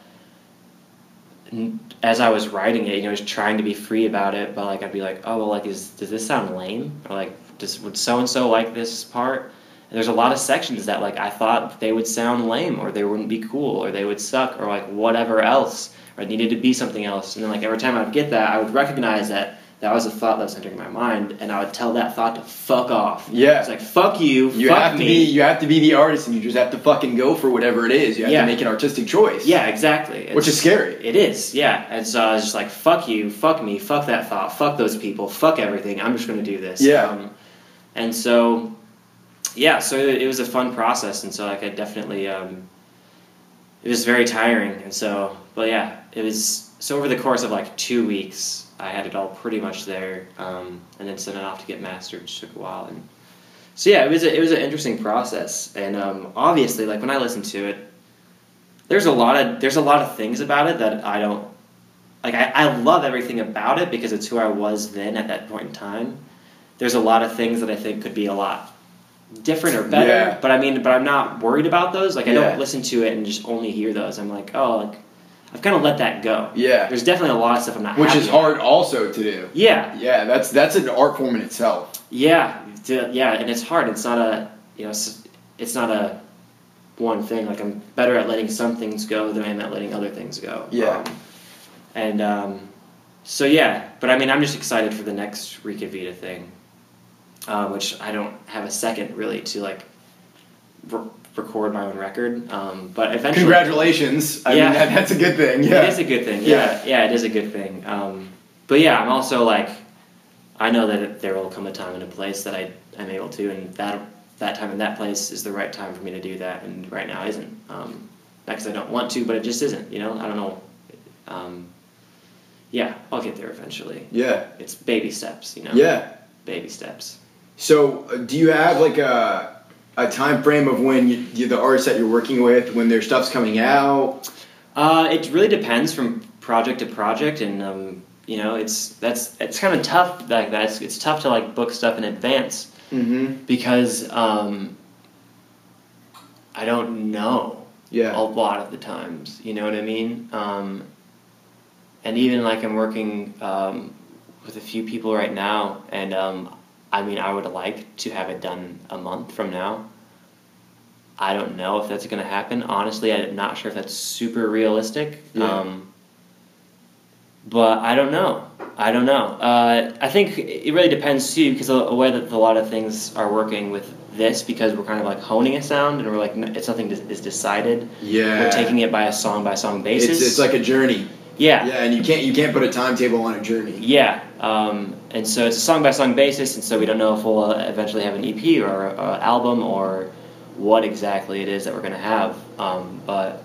as I was writing it, you know, just trying to be free about it, but like I'd be like, oh, well, like, is, does this sound lame? Or like, does, would so-and-so like this part? And there's a lot of sections that like I thought they would sound lame, or they wouldn't be cool, or they would suck, or like whatever else, or it needed to be something else. And then like every time I'd get that, I would recognize that that was a thought that was entering my mind, and I would tell that thought to fuck off. Yeah. It's like, fuck you, you fuck have to me. Be, you have to be the artist, and you just have to fucking go for whatever it is. You have yeah. to make an artistic choice. Yeah, exactly. It's, which is scary. It is, yeah. And so I was just like, fuck you, fuck me, fuck that thought, fuck those people, fuck everything, I'm just going to do this. Yeah. Um, and so, yeah, so it, it was a fun process, and so like I definitely, um, it was very tiring, and so, but yeah, it was, so over the course of like two weeks, I had it all pretty much there, um, and then sent it off to get mastered. It just took a while, and so yeah, it was a, it was an interesting process. And um, obviously, like when I listen to it, there's a lot of there's a lot of things about it that I don't like. I, I love everything about it because it's who I was then at that point in time. There's a lot of things that I think could be a lot different or better, yeah. but I mean, but I'm not worried about those. Like I yeah. don't listen to it and just only hear those. I'm like, oh, like. I've kind of let that go. Yeah. There's definitely a lot of stuff I'm not happy with. Which is hard also to do. Yeah. Yeah, that's that's an art form in itself. Yeah. Yeah, and it's hard. It's not a, you know, it's not a one thing. Like, I'm better at letting some things go than I am at letting other things go. Yeah. Um, and um, so, yeah. But, I mean, I'm just excited for the next Rika Vida thing, uh, which I don't have a second, really, to, like, re- record my own record, um, but eventually... Congratulations. I yeah. mean, that, that's a good thing. Yeah. It is a good thing. Yeah. Yeah, yeah it is a good thing. Um, but yeah, I'm also like, I know that there will come a time and a place that I, I'm able to, and that that time and that place is the right time for me to do that, and right now isn't. Um, not because I don't want to, but it just isn't, you know? I don't know. Um, yeah, I'll get there eventually. Yeah. It's baby steps, you know? Yeah. Baby steps. So, do you have like a... a time frame of when you, you, the artists that you're working with, when their stuff's coming out? Uh, it really depends from project to project, and um, you know, it's that's it's kind of tough like that. It's, it's tough to like book stuff in advance mm-hmm. because um, I don't know yeah. a lot of the times. You know what I mean? Um, and even like I'm working um, with a few people right now, and. Um, I mean, I would like to have it done a month from now. I don't know if that's going to happen. Honestly, I'm not sure if that's super realistic. Yeah. Um, but I don't know. I don't know. Uh, I think it really depends, too, because of the way that a lot of things are working with this, because we're kind of, like, honing a sound, and we're like, it's nothing is decided. Yeah. We're taking it by a song-by-song basis. It's, it's like a journey. Yeah. Yeah, and you can't you can't put a timetable on a journey. Yeah, um, and so it's a song by song basis, and so we don't know if we'll uh, eventually have an E P or an album or what exactly it is that we're going to have. Um, but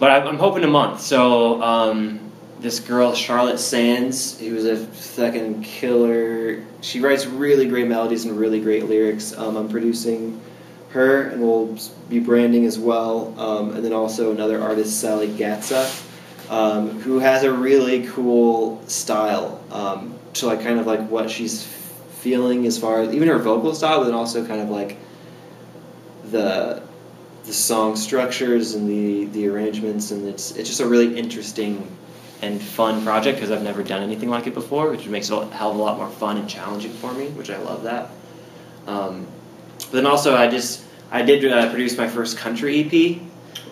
but I'm hoping a month. So um, this girl Charlotte Sands, who was a fucking killer, she writes really great melodies and really great lyrics. Um, I'm producing her, and we'll be branding as well, um, and then also another artist, Sally Gatza. Um, who has a really cool style um, to like kind of like what she's f- feeling as far as even her vocal style, but then also kind of like the the song structures and the, the arrangements, and it's it's just a really interesting and fun project because I've never done anything like it before, which makes it a hell of a lot more fun and challenging for me, which I love that. Um, but then also I just I did uh, produce my first country E P.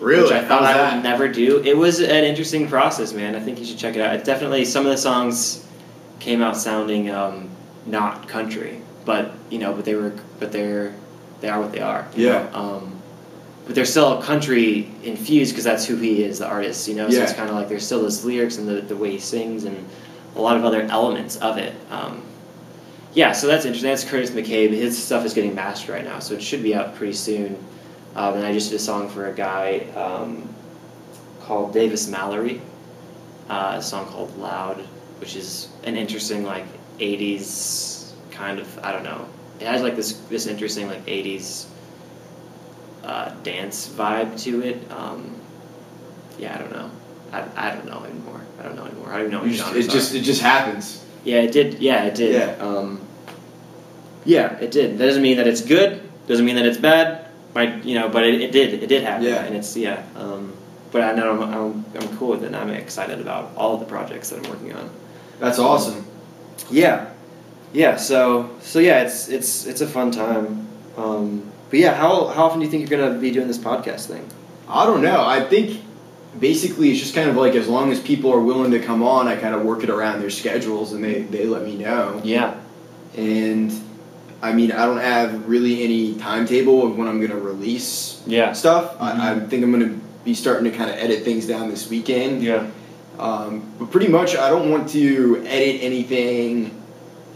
Really? Which I thought I that? would never do. It was an interesting process, man. I think you should check it out. It definitely, some of the songs came out sounding um, not country, but you know, but they were, but they're, they are what they are. Yeah. Um, but they're still country infused because that's who he is, the artist. You know, so yeah. it's kind of like there's still those lyrics and the the way he sings and a lot of other elements of it. Um, yeah, so that's interesting. That's Curtis McCabe. His stuff is getting mastered right now, so it should be out pretty soon. Um, and I just did a song for a guy um, called Davis Mallory, uh, a song called Loud, which is an interesting, like, eighties kind of, I don't know. It has, like, this this interesting, like, eighties uh, dance vibe to it. Um, yeah, I don't know. I, I don't know anymore. I don't know anymore. I don't know what genres are. It just, it just happens. Yeah, it did. Yeah, it did. Yeah. Um, yeah, it did. That doesn't mean that it's good. Doesn't mean that it's bad. But, you know, but it, it did. It did happen. Yeah. And it's, yeah. Um, but I know I'm, I'm, I'm cool with it, and I'm excited about all of the projects that I'm working on. That's awesome. Um, yeah. Yeah, so, so yeah, it's it's it's a fun time. Um, but yeah, how how often do you think you're going to be doing this podcast thing? I don't know. I think... Basically, it's just kind of like as long as people are willing to come on, I kind of work it around their schedules, and they, they let me know. Yeah. And, I mean, I don't have really any timetable of when I'm going to release yeah. stuff. Mm-hmm. I, I think I'm going to be starting to kind of edit things down this weekend. Yeah. Um, but pretty much, I don't want to edit anything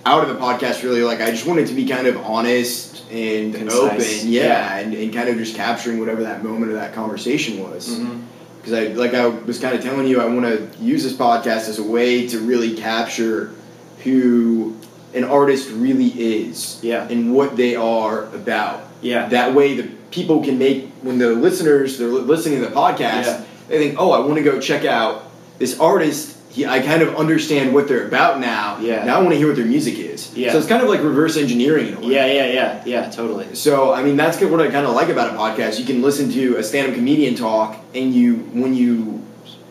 out of the podcast, really. Like, I just want it to be kind of honest and concise. Open. Yeah, yeah. And, and kind of just capturing whatever that moment of that conversation was. Mm-hmm. Because I, like I was kind of telling you, I want to use this podcast as a way to really capture who an artist really is, yeah, and what they are about. Yeah. That way, the people can make when the listeners they're listening to the podcast, yeah. they think, "Oh, I want to go check out this artist. He, I kind of understand what they're about now. Yeah. Now I want to hear what their music is." Yeah. So it's kind of like reverse engineering in a way. Yeah, yeah, yeah, yeah, totally. So I mean, that's what I kind of like about a podcast. You can listen to a stand-up comedian talk, and you when you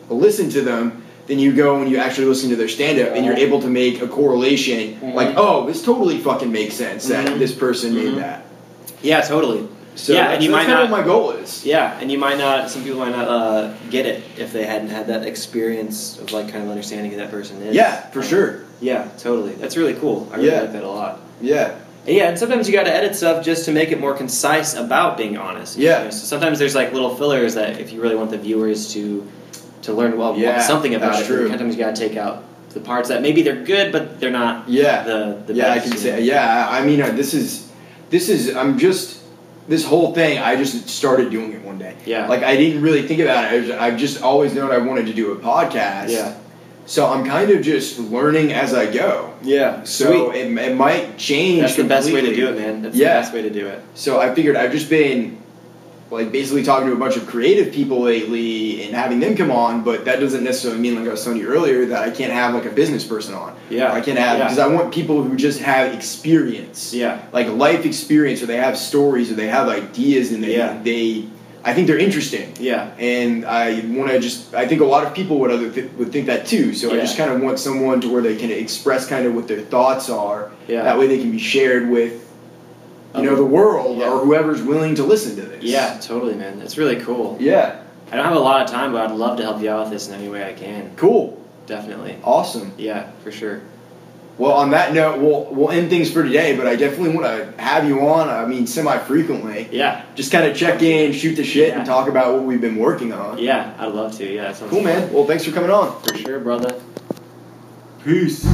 listen to them, then you go and you actually listen to their stand-up, and you're able to make a correlation. Mm-hmm. Like, oh, this totally fucking makes sense that mm-hmm. this person mm-hmm. made that. Yeah, totally. So yeah, and you that's might kind not, of what my goal is. Yeah, and you might not, some people might not uh, get it if they hadn't had that experience of, like, kind of understanding who that person is. Yeah, for um, sure. Yeah, totally. That's really cool. I really yeah. like that a lot. Yeah. And yeah, and sometimes you got to edit stuff just to make it more concise about being honest. Yeah. Know? So sometimes there's, like, little fillers that if you really want the viewers to to learn well yeah, something about that's it, true. Sometimes you got to take out the parts that maybe they're good, but they're not yeah. the, the yeah, best. Yeah, I can say, know? yeah, I mean, uh, this is, this is, I'm just... This whole thing, I just started doing it one day. Yeah. Like, I didn't really think about it. I've just always known I wanted to do a podcast. Yeah. So I'm kind of just learning as I go. Yeah. So it, it might change That's completely. The best way to do it, man. That's yeah. the best way to do it. So I figured I've just been, like, basically talking to a bunch of creative people lately and having them come on, but that doesn't necessarily mean, like I was telling you earlier, that I can't have, like, a business person on. Yeah. I can't have, because yeah. I want people who just have experience. Yeah. Like, life experience, or they have stories, or they have ideas, and they, yeah. they I think they're interesting. Yeah. And I want to just, I think a lot of people would other th- would think that too, so yeah. I just kind of want someone to where they can express kind of what their thoughts are. Yeah. That way they can be shared with, you know, the world yeah. or whoever's willing to listen to this. Yeah, totally, man. It's really cool. Yeah. I don't have a lot of time, but I'd love to help you out with this in any way I can. Cool. Definitely. Awesome. Yeah, for sure. Well, on that note, we'll we'll end things for today, but I definitely want to have you on, I mean, semi-frequently. Yeah. Just kind of check in, shoot the shit, yeah. and talk about what we've been working on. Yeah, I'd love to. Yeah, that sounds cool, fun. Man. Well, thanks for coming on. For sure, brother. Peace.